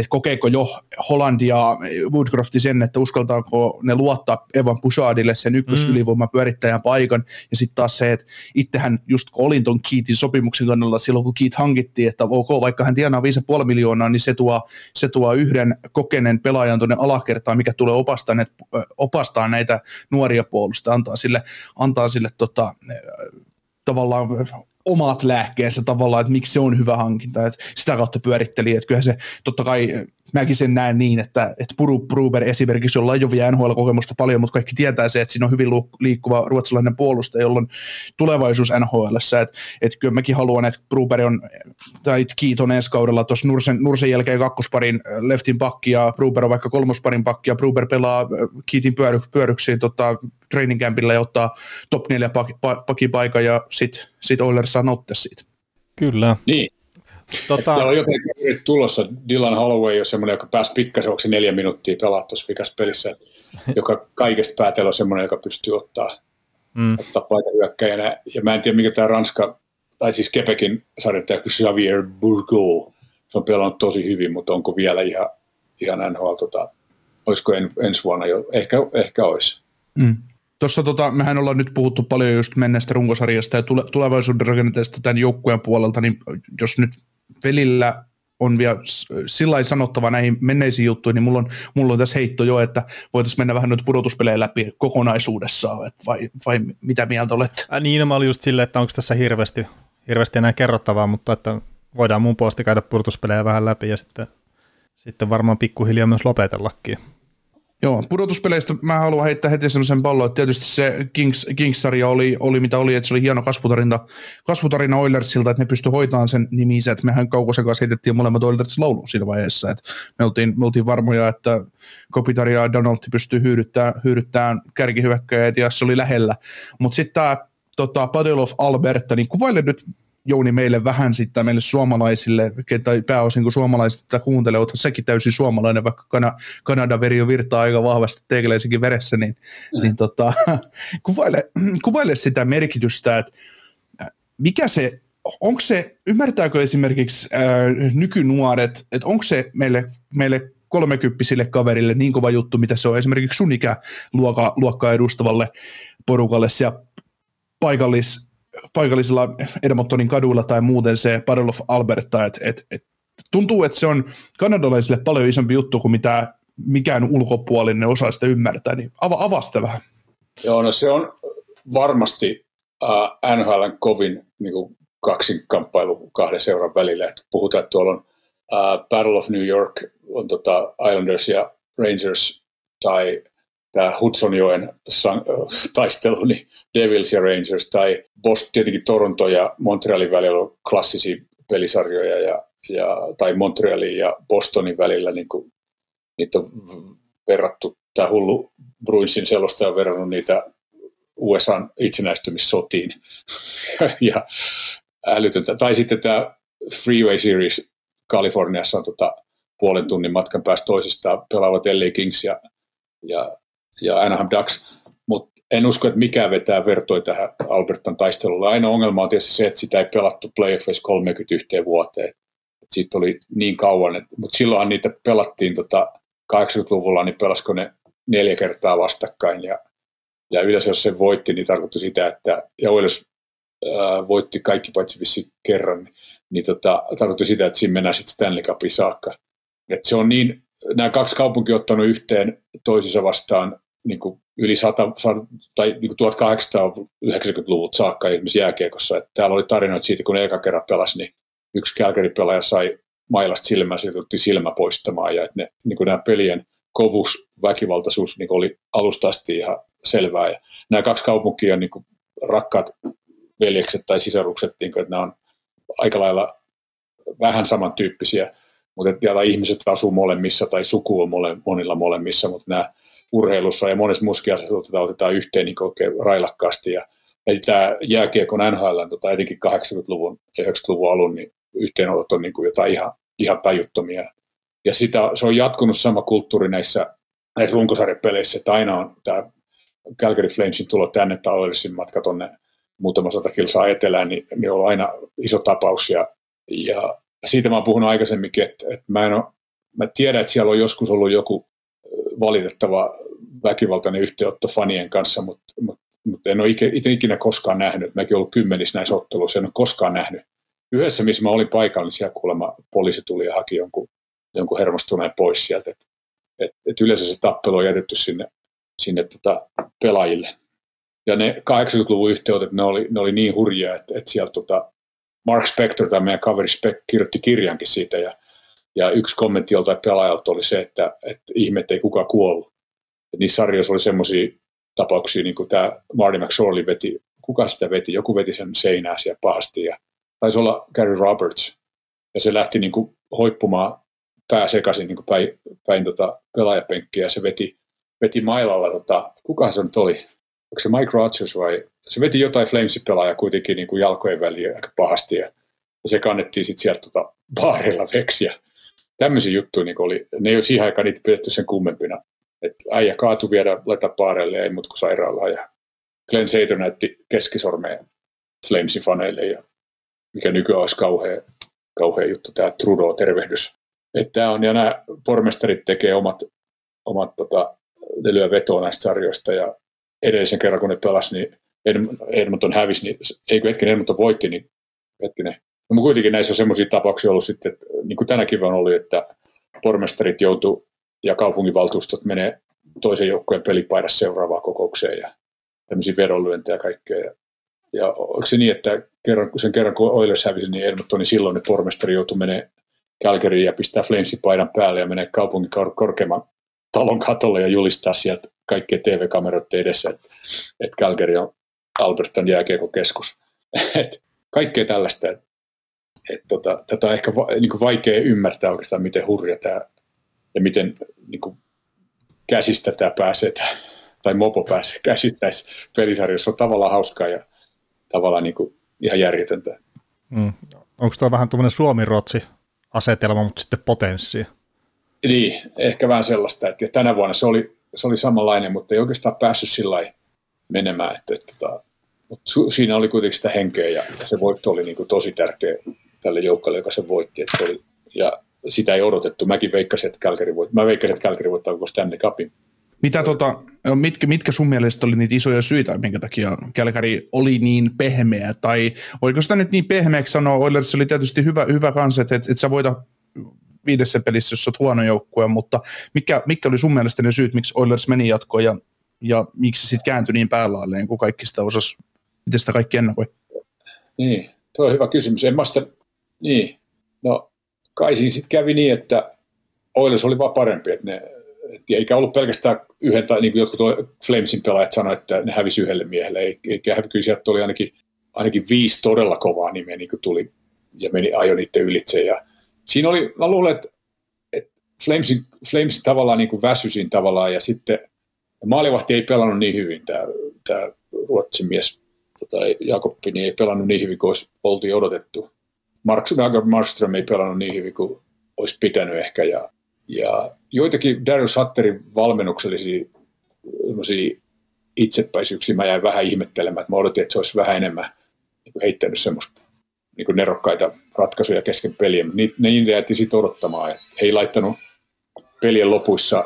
kokeeko jo Holland ja Woodcrafti sen, että uskaltaako ne luottaa Evan Bouchardille sen ykkösylivoimapyörittäjän paikan, ja sitten taas se, että itsehän just olin ton Keithin sopimuksen kannalla silloin, kun Keith hankittiin, että ok, vaikka hän tienaa $5,5 miljoonaa, niin se tuo yhden kokeneen pelaajan tuonne alakertaan, mikä tulee opastaa näitä nuoria puolusta, antaa sille tavallaan omat lääkkeensä tavallaan, että miksi se on hyvä hankinta, että sitä kautta pyöritteli, että kyllähän se totta kai, mäkin sen näen niin, että Bruber esimerkiksi, jolla ei ole vielä NHL-kokemusta paljon, mutta kaikki tietää se, että siinä on hyvin liikkuva ruotsalainen puolustaja, jolla on tulevaisuus NHL:ssä, että kyllä mäkin haluan, että Bruber on, tai Keith on ensi kaudella tuossa Nursen jälkeen kakkosparin leftin pakki ja Bruber on vaikka kolmosparin pakki ja Bruber pelaa Keithin pyöryksiin training campilla ja ottaa top 4 pakipaikan ja sit Oilers saa notte siitä. Kyllä. Niin. Se on jotenkin tulossa. Dylan Holloway on semmoinen, joka pääsi pikkasen, onko se 4 minuuttia pelaa tuossa vikassa pelissä. joka kaikesta päätellä on semmoinen, joka pystyy ottaa paikan hyökkäjänä. Ja mä en tiedä, mikä tämä Ranska, tai siis Quebecin sarjoittaja Xavier Bourgault, se on pelannut tosi hyvin, mutta onko vielä ihan NHL, olisiko ensi vuonna jo, ehkä olisi. Mm. Tuossa mehän ollaan nyt puhuttu paljon just menneestä runkosarjasta ja tulevaisuuden rakenteesta tämän joukkueen puolelta, niin jos nyt välillä on vielä sillä sanottava näihin menneisiin juttuihin, niin mulla on tässä heitto jo, että voitaisiin mennä vähän nyt pudotuspelejä läpi kokonaisuudessaan, vai mitä mieltä olet? Niin, mä olin just silleen, että onko tässä hirveästi enää kerrottavaa, mutta että voidaan mun puolesta käydä pudotuspelejä vähän läpi ja sitten varmaan pikkuhiljaa myös lopetellakin. Joo, pudotuspeleistä mä haluan heittää heti semmoisen pallon, että tietysti se Kings-sarja oli mitä oli, että se oli hieno kasvutarina Oilersilta, että ne pystyi hoitamaan sen nimiinsä, että mehän Kaukosen kanssa heitettiin molemmat Oilers lauluun siinä vaiheessa, että me oltiin varmoja, että Kopitar ja Donaldti pystyy hyydyttämään kärkihyökkäjät ja se oli lähellä, mutta sitten tämä Battle of Alberta, niin kuvaile nyt Jouni meille vähän sitten meille suomalaisille, tai pääosin kun suomalaiset tätä kuuntelee, oothan sekin täysin suomalainen, vaikka Kanadan veri on virtaa aika vahvasti teikäläisenkin veressä, niin kuvaile sitä merkitystä, että mikä se, onko se, ymmärtääkö esimerkiksi nykynuoret, että onko se meille 30-sille kaverille niin kova juttu, mitä se on esimerkiksi sun ikäluokkaa edustavalle porukalle siellä paikallisilla Edmontonin kaduilla tai muuten se Battle of Alberta, tuntuu, että se on kanadalaisille paljon isompi juttu kuin mitä mikään ulkopuolinen osaa sitä ymmärtää, niin avaa sitä vähän. Joo, no se on varmasti NHL:n kovin niin kuin kaksinkamppailu kahden seuran välillä, että puhutaan, että tuolla on Battle of New York, on Islanders ja Rangers, tai tämä Hudsonjoen taistelu, niin Devils ja Rangers, tai Boston, tietenkin Toronto ja Montrealin välillä on klassisia pelisarjoja, tai Montrealin ja Bostonin välillä niin niitä on verrattu. Tämä hullu Bruinsin selostaja on verrannut niitä USA:n itsenäistymissotiin. Ja älytöntä. Tai sitten tämä Freeway Series Kaliforniassa on puolen tunnin matkan päästä toisistaan pelaavat LA Kings ja Anaheim Ducks, mutta en usko, että mikään vetää vertoi tähän Albertan taistelulle. Ainoa ongelma on tietysti se, että sitä ei pelattu playoffissa 31 vuoteen. Et siitä oli niin kauan, mutta silloinhan niitä pelattiin 80-luvulla, niin pelasiko ne 4 kertaa vastakkain. Ja yleensä jos se voitti, niin tarkoitti sitä, että ja Oilers voitti kaikki paitsi vissiin kerran, niin tarkoitti sitä, että siinä mennään sitten Stanley Cupin saakka. Et se on niin. Nämä kaksi kaupunkia on ottanut yhteen toisensa vastaan niin kuin yli 100 tai niin kuin 1890-luvut saakka esimerkiksi jääkiekossa. Että täällä oli tarinoita siitä, kun eka kerran pelasi, niin yksi Calgary-pelaaja sai mailasta silmään, sieltä otti silmä poistamaan. Ja että niin kuin nämä pelien kovuus, väkivaltaisuus niin kuin oli alusta asti ihan selvää. Ja nämä kaksi kaupunkia, niin kuin rakkaat veljekset tai sisarukset, niin kuin, että nämä on aika lailla vähän samantyyppisiä. Mutta ihmiset asuu molemmissa tai suku on monilla molemmissa, mutta nämä urheilussa ja monessa muussakin asiassa otetaan yhteen niin oikein railakkaasti. Ja tämä jääkiekon NHL, etenkin 80-luvun ja 90-luvun alun, niin yhteenotot on niin kuin jotain ihan tajuttomia. Ja se on jatkunut sama kulttuuri näissä runkosarjapeleissä, että aina on tämä Calgary Flamesin tulo tänne tai Oilersin matka tuonne muutama 100 kilsaa etelään, niin ne on aina iso tapaus ja siitä mä oon puhunut aikaisemminkin, että mä tiedän, että siellä on joskus ollut joku valitettava väkivaltainen yhteenotto fanien kanssa, mutta en ole itse ikinä koskaan nähnyt. Mäkin olen ollut 10 näissä otteluissa, en ole koskaan nähnyt. Yhdessä, missä mä olin paikalla, niin siellä kuulemma poliisi tuli ja haki jonkun hermostuneen pois sieltä. Et yleensä se tappelu on jätetty sinne pelaajille. Ja ne 80-luvun yhteenotot, ne oli niin hurjaa, että siellä Mark Spector, tämä meidän kaveri Speck, kirjoitti kirjankin siitä, ja yksi kommentti joltain pelaajalta oli se, että ihme, ettei kukaan kuollut. Et niissä sarjoissa oli semmoisia tapauksia, niin kuin tämä Marty McSorley veti, kuka sitä veti, joku veti sen seinään siellä pahasti, ja taisi olla Gary Roberts, ja se lähti niin kuin hoippumaan pää sekaisin niin kuin päin pelaajapenkkiä, ja se veti mailalla, kukahan se nyt oli? Onko se Mike Rogers vai? Se veti jotain Flames-pelaajaa kuitenkin niin kuin jalkojen väliin aika pahasti ja se kannettiin sitten sieltä baarilla veksiä. Tämmöisiä juttuja niin oli, ne ei ole siihen aikaan niitä pidetty sen kummempina Että äijä kaatui vielä Letaparelle, ei mut kuin sairaalaan. Ja Glenn Saito näytti keskisormeen Flamesin faneille, ja mikä nykyään olisi kauhea juttu, tämä Trudeau-tervehdys. Että tämä on, ja nämä pormestarit tekee omat ne lyö vetoa näistä sarjoista, ja edellisen kerran kun ne pelasi, niin Edmonton hävisi, niin Edmonton voitti, niin hetkinen. No, mutta kuitenkin näissä on semmoisia tapauksia ollut sitten, että niin kuin tänäkin vaan oli, että pormestarit joutuu ja kaupunginvaltuustot menee toisen joukkueen pelipaidassa seuraavaan kokoukseen ja tämmöisiä vedonlyöntejä ja kaikkea. Ja oliko se niin, että sen kerran kun Oilers hävisi, niin Edmonton, niin silloin ne pormestari joutui menee Calgaryin ja pistää Flamesin paidan päälle ja menee kaupungin korkeimman talon katolle ja julistaa sieltä kaikkien TV-kameroiden edessä, että Calgary on Albertan jääkiekokeskus. Kaikkea tällaista. Tätä on ehkä niin vaikea ymmärtää oikeastaan, miten hurja tämä ja miten niin kuin käsistä tämä pääsee, tai mopo pääsee käsittäisiin pelisarjassa. Se on tavallaan hauskaa ja tavallaan niin kuin ihan järjetöntä. Onko tuo vähän tuommoinen Suomi-Ruotsi-asetelma, mutta sitten potenssia? Niin, ehkä vähän sellaista. Että tänä vuonna se oli samanlainen, mutta ei oikeastaan päässyt sillä lailla menemään. Mutta siinä oli kuitenkin sitä henkeä ja se voitto oli niin kuin tosi tärkeä tälle joukkueelle, joka sen voitti. Että se oli, ja sitä ei odotettu. Mäkin veikkasin, että Calgary voittaa koko Stanley Cupin. Mitkä sun mielestä oli niitä isoja syitä, minkä takia Calgary oli niin pehmeä? Tai oliko sitä nyt niin pehmeäksi sanoa? Oilers oli tietysti hyvä kans, että sä voita viidessä pelissä, jos olet huono joukkue, mutta mitkä oli sun mielestä ne syyt, miksi Oilers meni jatkoon ja miksi sitten kääntyi niin päälailleen, kun kaikki sitä osasi, miten sitä kaikki ennakoi? Niin, tuo on hyvä kysymys. Niin, no kai siinä sitten kävi niin, että Oilers oli vaan parempi, että ne eikä ollut pelkästään yhden, tai niin kuin jotkut Flamesin pelaajat sanoivat, että ne hävisi yhdelle miehelle, eikä kyllä sieltä oli ainakin 5 todella kovaa nimeä, niin kuin tuli ja meni ajo niiden ylitse. Ja siinä oli, mä luulen, että Flamesin tavallaan niin kuin väsyisin tavallaan, ja sitten maalivahti ei pelannut niin hyvin, tämä Ruotsin mies Jakobini niin ei pelannut niin hyvin kuin olisi oltiin odotettu. Markström ei pelannut niin hyvin kuin olisi pitänyt ehkä, ja joitakin Darius Sutterin valmennuksellisia itsepäisyyksiä mä jäin vähän ihmettelemään, että mä odotin, että se olisi vähän enemmän niin kuin heittänyt semmoista niin kuin nerokkaita ratkaisuja kesken peliä, mutta ne jätti sitten odottamaan, että ei laittanut pelien lopuissa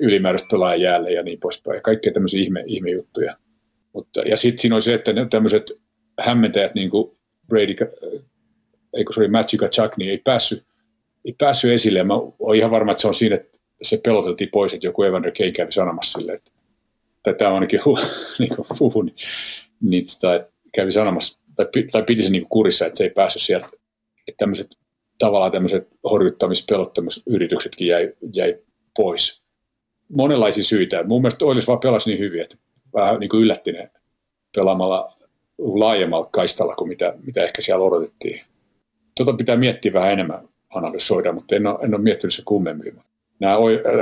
ylimääräistä pelaajan jäälle ja niin poispäin, ja kaikkea tämmöisiä ihmejuttuja. Ja sitten siinä oli se, että ne tämmöiset hämmentäjät, niin kuin Magic Chuck, niin ei päässyt esille, ja mä oon ihan varma, että se on siinä, että se peloteltiin pois, että joku Evander Kane kävi sanomassa silleen, että tämä on ainakin kävi sanomassa, tai piti se niin kurissa, että se ei päässyt sieltä, että tämmöiset horjuttamispelottamiyrityksetkin jäi pois. Monenlaisia syitä. Mun mielestä Oilers vaan pelasi niin hyvin, että vähän niin kuin yllätti ne pelaamalla laajemmalla kaistalla kuin mitä ehkä siellä odotettiin. Pitää miettiä vähän enemmän, analysoida, mutta en ole miettinyt se kummemmin. Nämä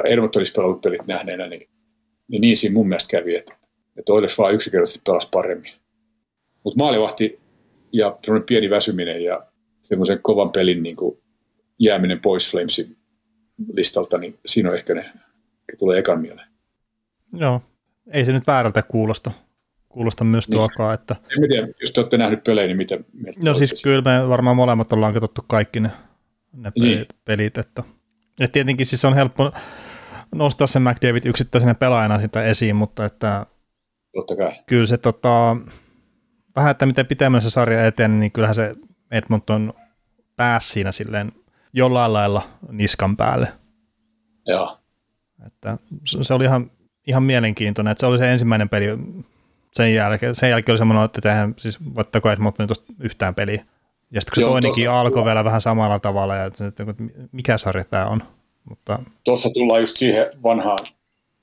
Edmontonissa pelannut pelit nähneenä, niin siinä mun mielestä kävi, että Oilers vaan yksinkertaisesti pelasi paremmin. Mutta maalivahti ja pieni väsyminen ja semmoisen kovan pelin niin kuin jääminen pois Flamesin listalta, niin siinä on ehkä ne, jotka tulee ekan mieleen. Joo, ei se nyt väärältä kuulosta myös tuokaa. Että... En tiedä, jos te olette nähnyt pelejä, niin mitä mieltä? No siis kyllä me varmaan molemmat ollaan katsottu kaikki ne pelit. Ja tietenkin siis on helppo nostaa se McDavid yksittäisenä pelaajana sitä esiin, mutta että totta kai. Kyllä se vähän, että mitä pitämällä se sarja eteen, niin kyllähän se Edmonton pääsi siinä silleen jollain lailla niskan päälle. Joo. Että se oli ihan mielenkiintoinen, että se oli se ensimmäinen peli sen jälkeen oli semmoinen, että tehdään, siis voittako Edmonton tuosta yhtään peliä. Ja sitten kun se toinenkin alkoi vielä vähän samalla tavalla, ja että mikä sarja tämä on. Tuossa tullaan just siihen vanhaan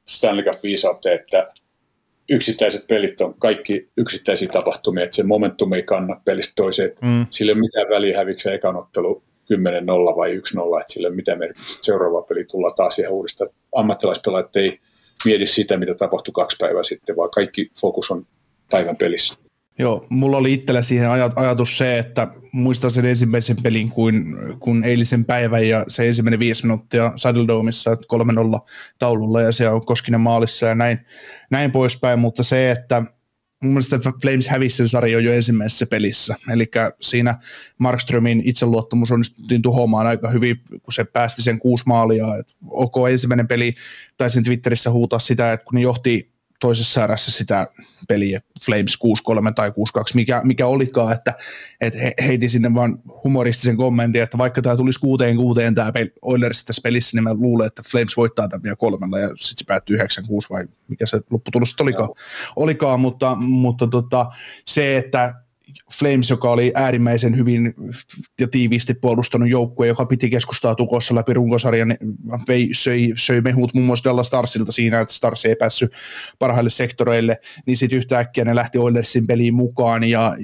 Stanley Cup-viisauteen, että yksittäiset pelit on kaikki yksittäisiä tapahtumia, että se momentum ei kanna pelistä toiseen. Sillä ei ole mitään väliä, hävikö se ekan ottelu 10-0 vai 1-0, että sillä ei ole mitään merkitystä. Seuraava peli tullaan taas siihen uudestaan. Ammattilaispelaajat ei mieti sitä, mitä tapahtui 2 päivää sitten, vaan kaikki fokus on päivän pelissä. Joo, mulla oli itsellä siihen ajatus se, että muistan sen ensimmäisen pelin kuin eilisen päivän ja se ensimmäinen 5 minuuttia Saddle Domeissa 3-0 taululla ja se on Koskinen maalissa ja näin poispäin, mutta se, että mun mielestä Flames hävisi sen sarjan jo ensimmäisessä pelissä, eli siinä Markströmin itseluottamus onnistuttiin tuhoamaan aika hyvin, kun se päästi sen 6 maalia, että ok, ensimmäinen peli, taisin Twitterissä huutaa sitä, että kun ne johti toisessa erässä sitä peliä Flames 6-3 tai 6-2, mikä olikaan, että heitin sinne vaan humoristisen kommentin, että vaikka tämä tulisi 6-6 tämä Oilers tässä pelissä, niin mä luulen, että Flames voittaa tämän vielä 3:lla ja sitten se päättyy 9-6 vai mikä se lopputulos olikaan, mutta se, että Flames, joka oli äärimmäisen hyvin ja tiiviisti puolustanut joukkue, joka piti keskustaa tukossa läpi runkosarjan, söi mehut muun muassa Dallas Starsilta siinä, että Stars ei päässyt parhaille sektoreille, niin sitten yhtäkkiä ne lähti Oilersin peliin mukaan ja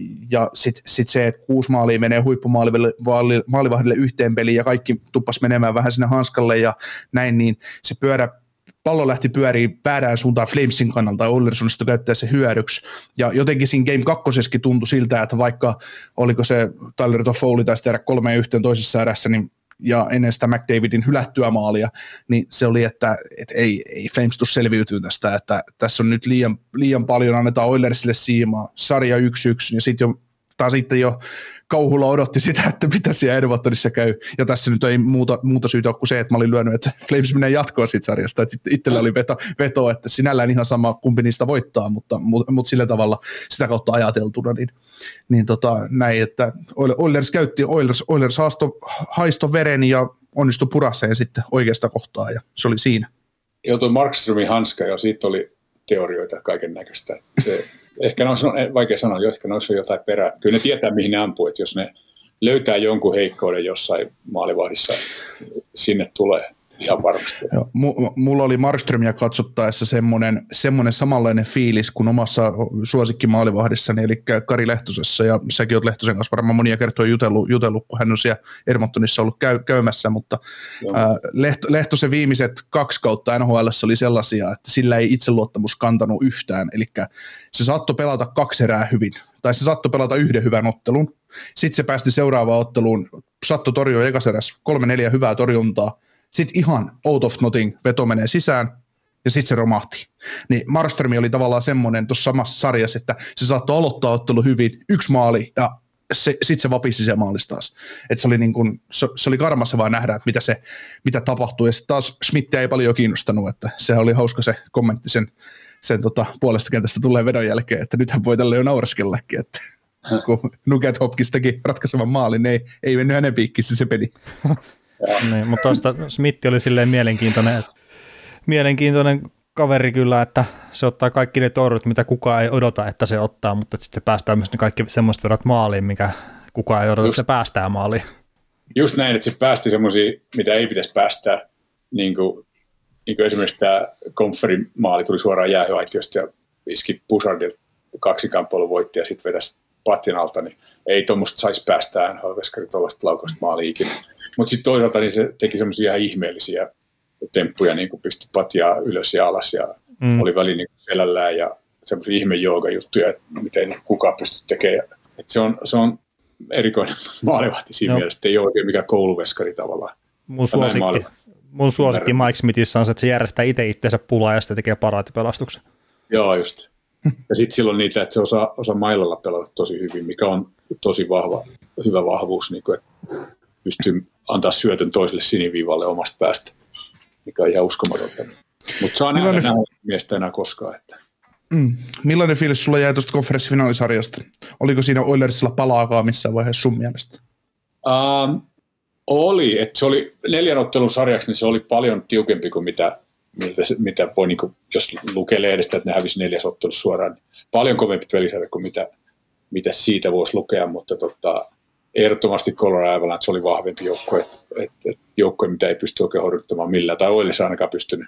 sitten se, että 6 maalia menee huippumaalivahdille yhteen peliin ja kaikki tuppas menemään vähän sinne hanskalle ja näin, niin se pallo lähti pyöriin väärään suuntaan Flamesin kannalta ja Oilersonista käyttää se hyödyksi. Ja jotenkin siinä game kakkosessakin tuntui siltä, että vaikka oliko se Tyler Toffoli taisi tehdä 3-1 toisessa erässä niin, ja ennen sitä McDavidin hylättyä maalia, niin se oli, että ei Flames tule selviytyä tästä, että tässä on nyt liian paljon, annetaan Oilersille siimaa, sarja 1-1 ja sitten jo kauhulla odotti sitä, että mitä siellä Edmontonissa käy, ja tässä nyt ei muuta syytä ole kuin se, että mä olin lyönyt, että Flames menee jatkoon siitä sarjasta, että itsellä oli veto, että sinällään ihan sama kumpi niistä voittaa, mutta sillä tavalla sitä kautta ajateltuna, niin näin, että Oilers haisto veren ja onnistui puraseen sitten oikeasta kohtaa, ja se oli siinä. Joo, tuo Markströmin hanska, ja siitä oli teorioita kaiken näköistä, se ehkä noissa on, vaikea sanoa, ehkä noissa on jotain perää. Kyllä ne tietää, mihin ne ampuu, että jos ne löytää jonkun heikkouden jossain maalivahdissa, sinne tulee ihan varmasti. Joo, mulla oli Markströmiä katsottaessa semmoinen samanlainen fiilis kuin omassa suosikkimaalivahdissani, eli Kari Lehtosessa, ja säkin olet Lehtosen kanssa varmaan monia kertoja jutellut, kun hän on siellä Edmontonissa ollut käymässä, mutta Lehtosen viimeiset 2 kautta NHL:ssä oli sellaisia, että sillä ei itseluottamus kantanut yhtään, eli se saattoi pelata 2 erää hyvin, tai se saattoi pelata 1 hyvän ottelun, sitten se päästi seuraavaan otteluun, saattoi torjua ekaserässä 3-4 hyvää torjuntaa, sitten ihan out of nothing veto menee sisään, ja sitten se romahti. Niin Markström oli tavallaan semmoinen tuossa samassa sarjassa, että se saattoi aloittaa ottelu hyvin, 1 maali, ja sitten se vapisi se maalista taas. Et se oli, niin kun, se oli karmassa vaan nähdä, että mitä tapahtui, ja sitten taas Smithia ei paljon kiinnostanut, että sehän oli hauska se kommentti sen puolesta kentästä tulee vedon jälkeen, että nythän voi tälle jo naureskellakin, että kun Nugget Hopkins teki ratkaisevan maalin, ei mennyt hänen piikkissä se peli. Niin, mutta tuosta Smith oli silleen mielenkiintoinen kaveri kyllä, että se ottaa kaikki ne torjut, mitä kukaan ei odota, että se ottaa, mutta sitten päästään myös ne kaikki semmoiset verrat maaliin, mikä kukaan ei odota, että se päästää maaliin. Just näin, että se päästi semmoisia, mitä ei pitäisi päästää, niin kuin esimerkiksi tämä Konferin maali tuli suoraan jäähyaitiosta ja iski Bouchardilta 2 kamppailun voitti ja sitten vetäisi patin alta, niin ei tuommoista saisi päästään Holveskari tuollaista laukasta maaliin ikinä. Mutta sitten toisaalta niin se teki semmoisia ihan ihmeellisiä temppuja, niin kuin pisti patjaa ylös ja alas ja oli väliin niin selällään ja semmoisia ihme-jooga-juttuja, että miten kukaan pystyi tekemään. Et se on erikoinen maalivahti siinä mielessä, että ei ole oikein mikään kouluveskari tavallaan. Mun suosikki Mike Smithissä on se, että se järjestää itseensä pulaa ja sitten tekee paraatipelastuksen. Joo, just. Ja sitten silloin niitä, että se osaa mailalla pelata tosi hyvin, mikä on tosi hyvä vahvuus, niin kuin, että pystyy antaa syötön toiselle siniviivalle omasta päästä, mikä on ihan uskomatonta. Mutta saa nähdä miestä enää koskaan. Että. Millainen fiilis sulla jäi tuosta konferenssifinaalisarjasta? Oliko siinä Oilersilla palaakaan missään vaiheessa sun mielestä? Oli. Et se oli 4 ottelun sarjaksi, niin se oli paljon tiukempi kuin mitä voi, niin kuin, jos lukee lehdestä, että ne hävisi 4. ottelussa suoraan. Niin paljon kovempi pelisarja kuin mitä siitä voisi lukea, mutta ehdottomasti Colorado Avalanche oli vahvempi joukko, että joukkoja, mitä ei pysty oikein horjuttamaan millään, tai Oilers ainakaan pystynyt.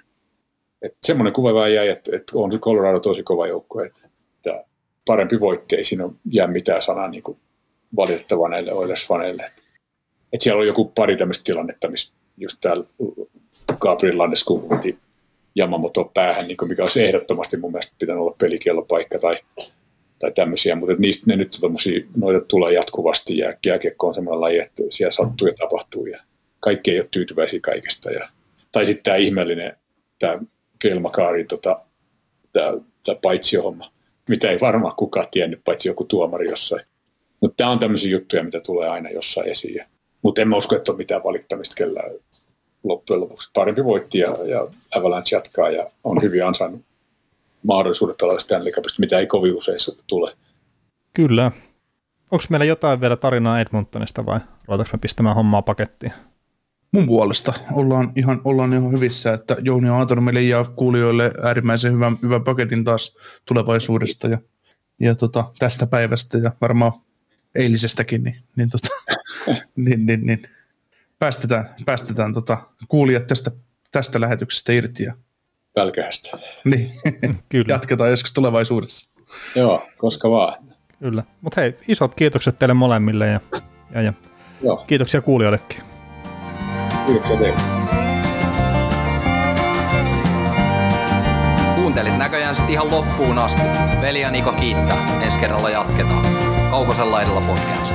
Että semmoinen kuva vaan jäi, että on Colorado tosi kova joukko, että parempi voitti, ei siinä jää mitään sanaa niin kuin valitettavaa näille Oilers-faneille. Että siellä oli joku pari tämmöistä tilannetta, missä just täällä Gabriel Landeskog veti Yamamoto päähän, niin mikä olisi ehdottomasti mun mielestä pitänyt olla pelikiellopaikka, tai tai tämmöisiä, mutta niistä ne nyt noita tulee jatkuvasti ja jääkiekko on semmoinen laji, että siellä sattuu ja tapahtuu ja kaikki ei ole tyytyväisiä kaikesta. Ja, tai sitten tämä ihmeellinen, tämä Kelmakaarin tämä paitsiohomma, mitä ei varmaan kukaan tiennyt, paitsi joku tuomari jossain. Mutta tämä on tämmöisiä juttuja, mitä tulee aina jossain esiin. Mutta en mä usko, että on mitään valittamista kellään loppujen lopuksi. Parempi voitti ja Avalanche jatkaa ja on hyvin ansainnut mahdollisuudet pelata Stanley Cupista, mitä ei kovin usein tule. Kyllä. Onko meillä jotain vielä tarinaa Edmontonista vai ruvetaanko me pistämään hommaa pakettiin? Mun puolesta ollaan ihan hyvissä, että Jouni on antanut meille ja kuulijoille äärimmäisen hyvän paketin taas tulevaisuudesta ja tästä päivästä ja varmaan eilisestäkin, niin päästetään kuulijat tästä lähetyksestä irti ja pälkähästä. Niin, kyllä. Jatketaan joskus tulevaisuudessa. Joo, koska vaan. Kyllä, mutta hei, isot kiitokset teille molemmille ja joo. Kiitoksia kuulijoillekin. Kiitoksia teille. Kuuntelit näköjään sitten ihan loppuun asti. Veli ja Niko kiittää. Ensi kerralla jatketaan. Kaukosen laidalla podcast.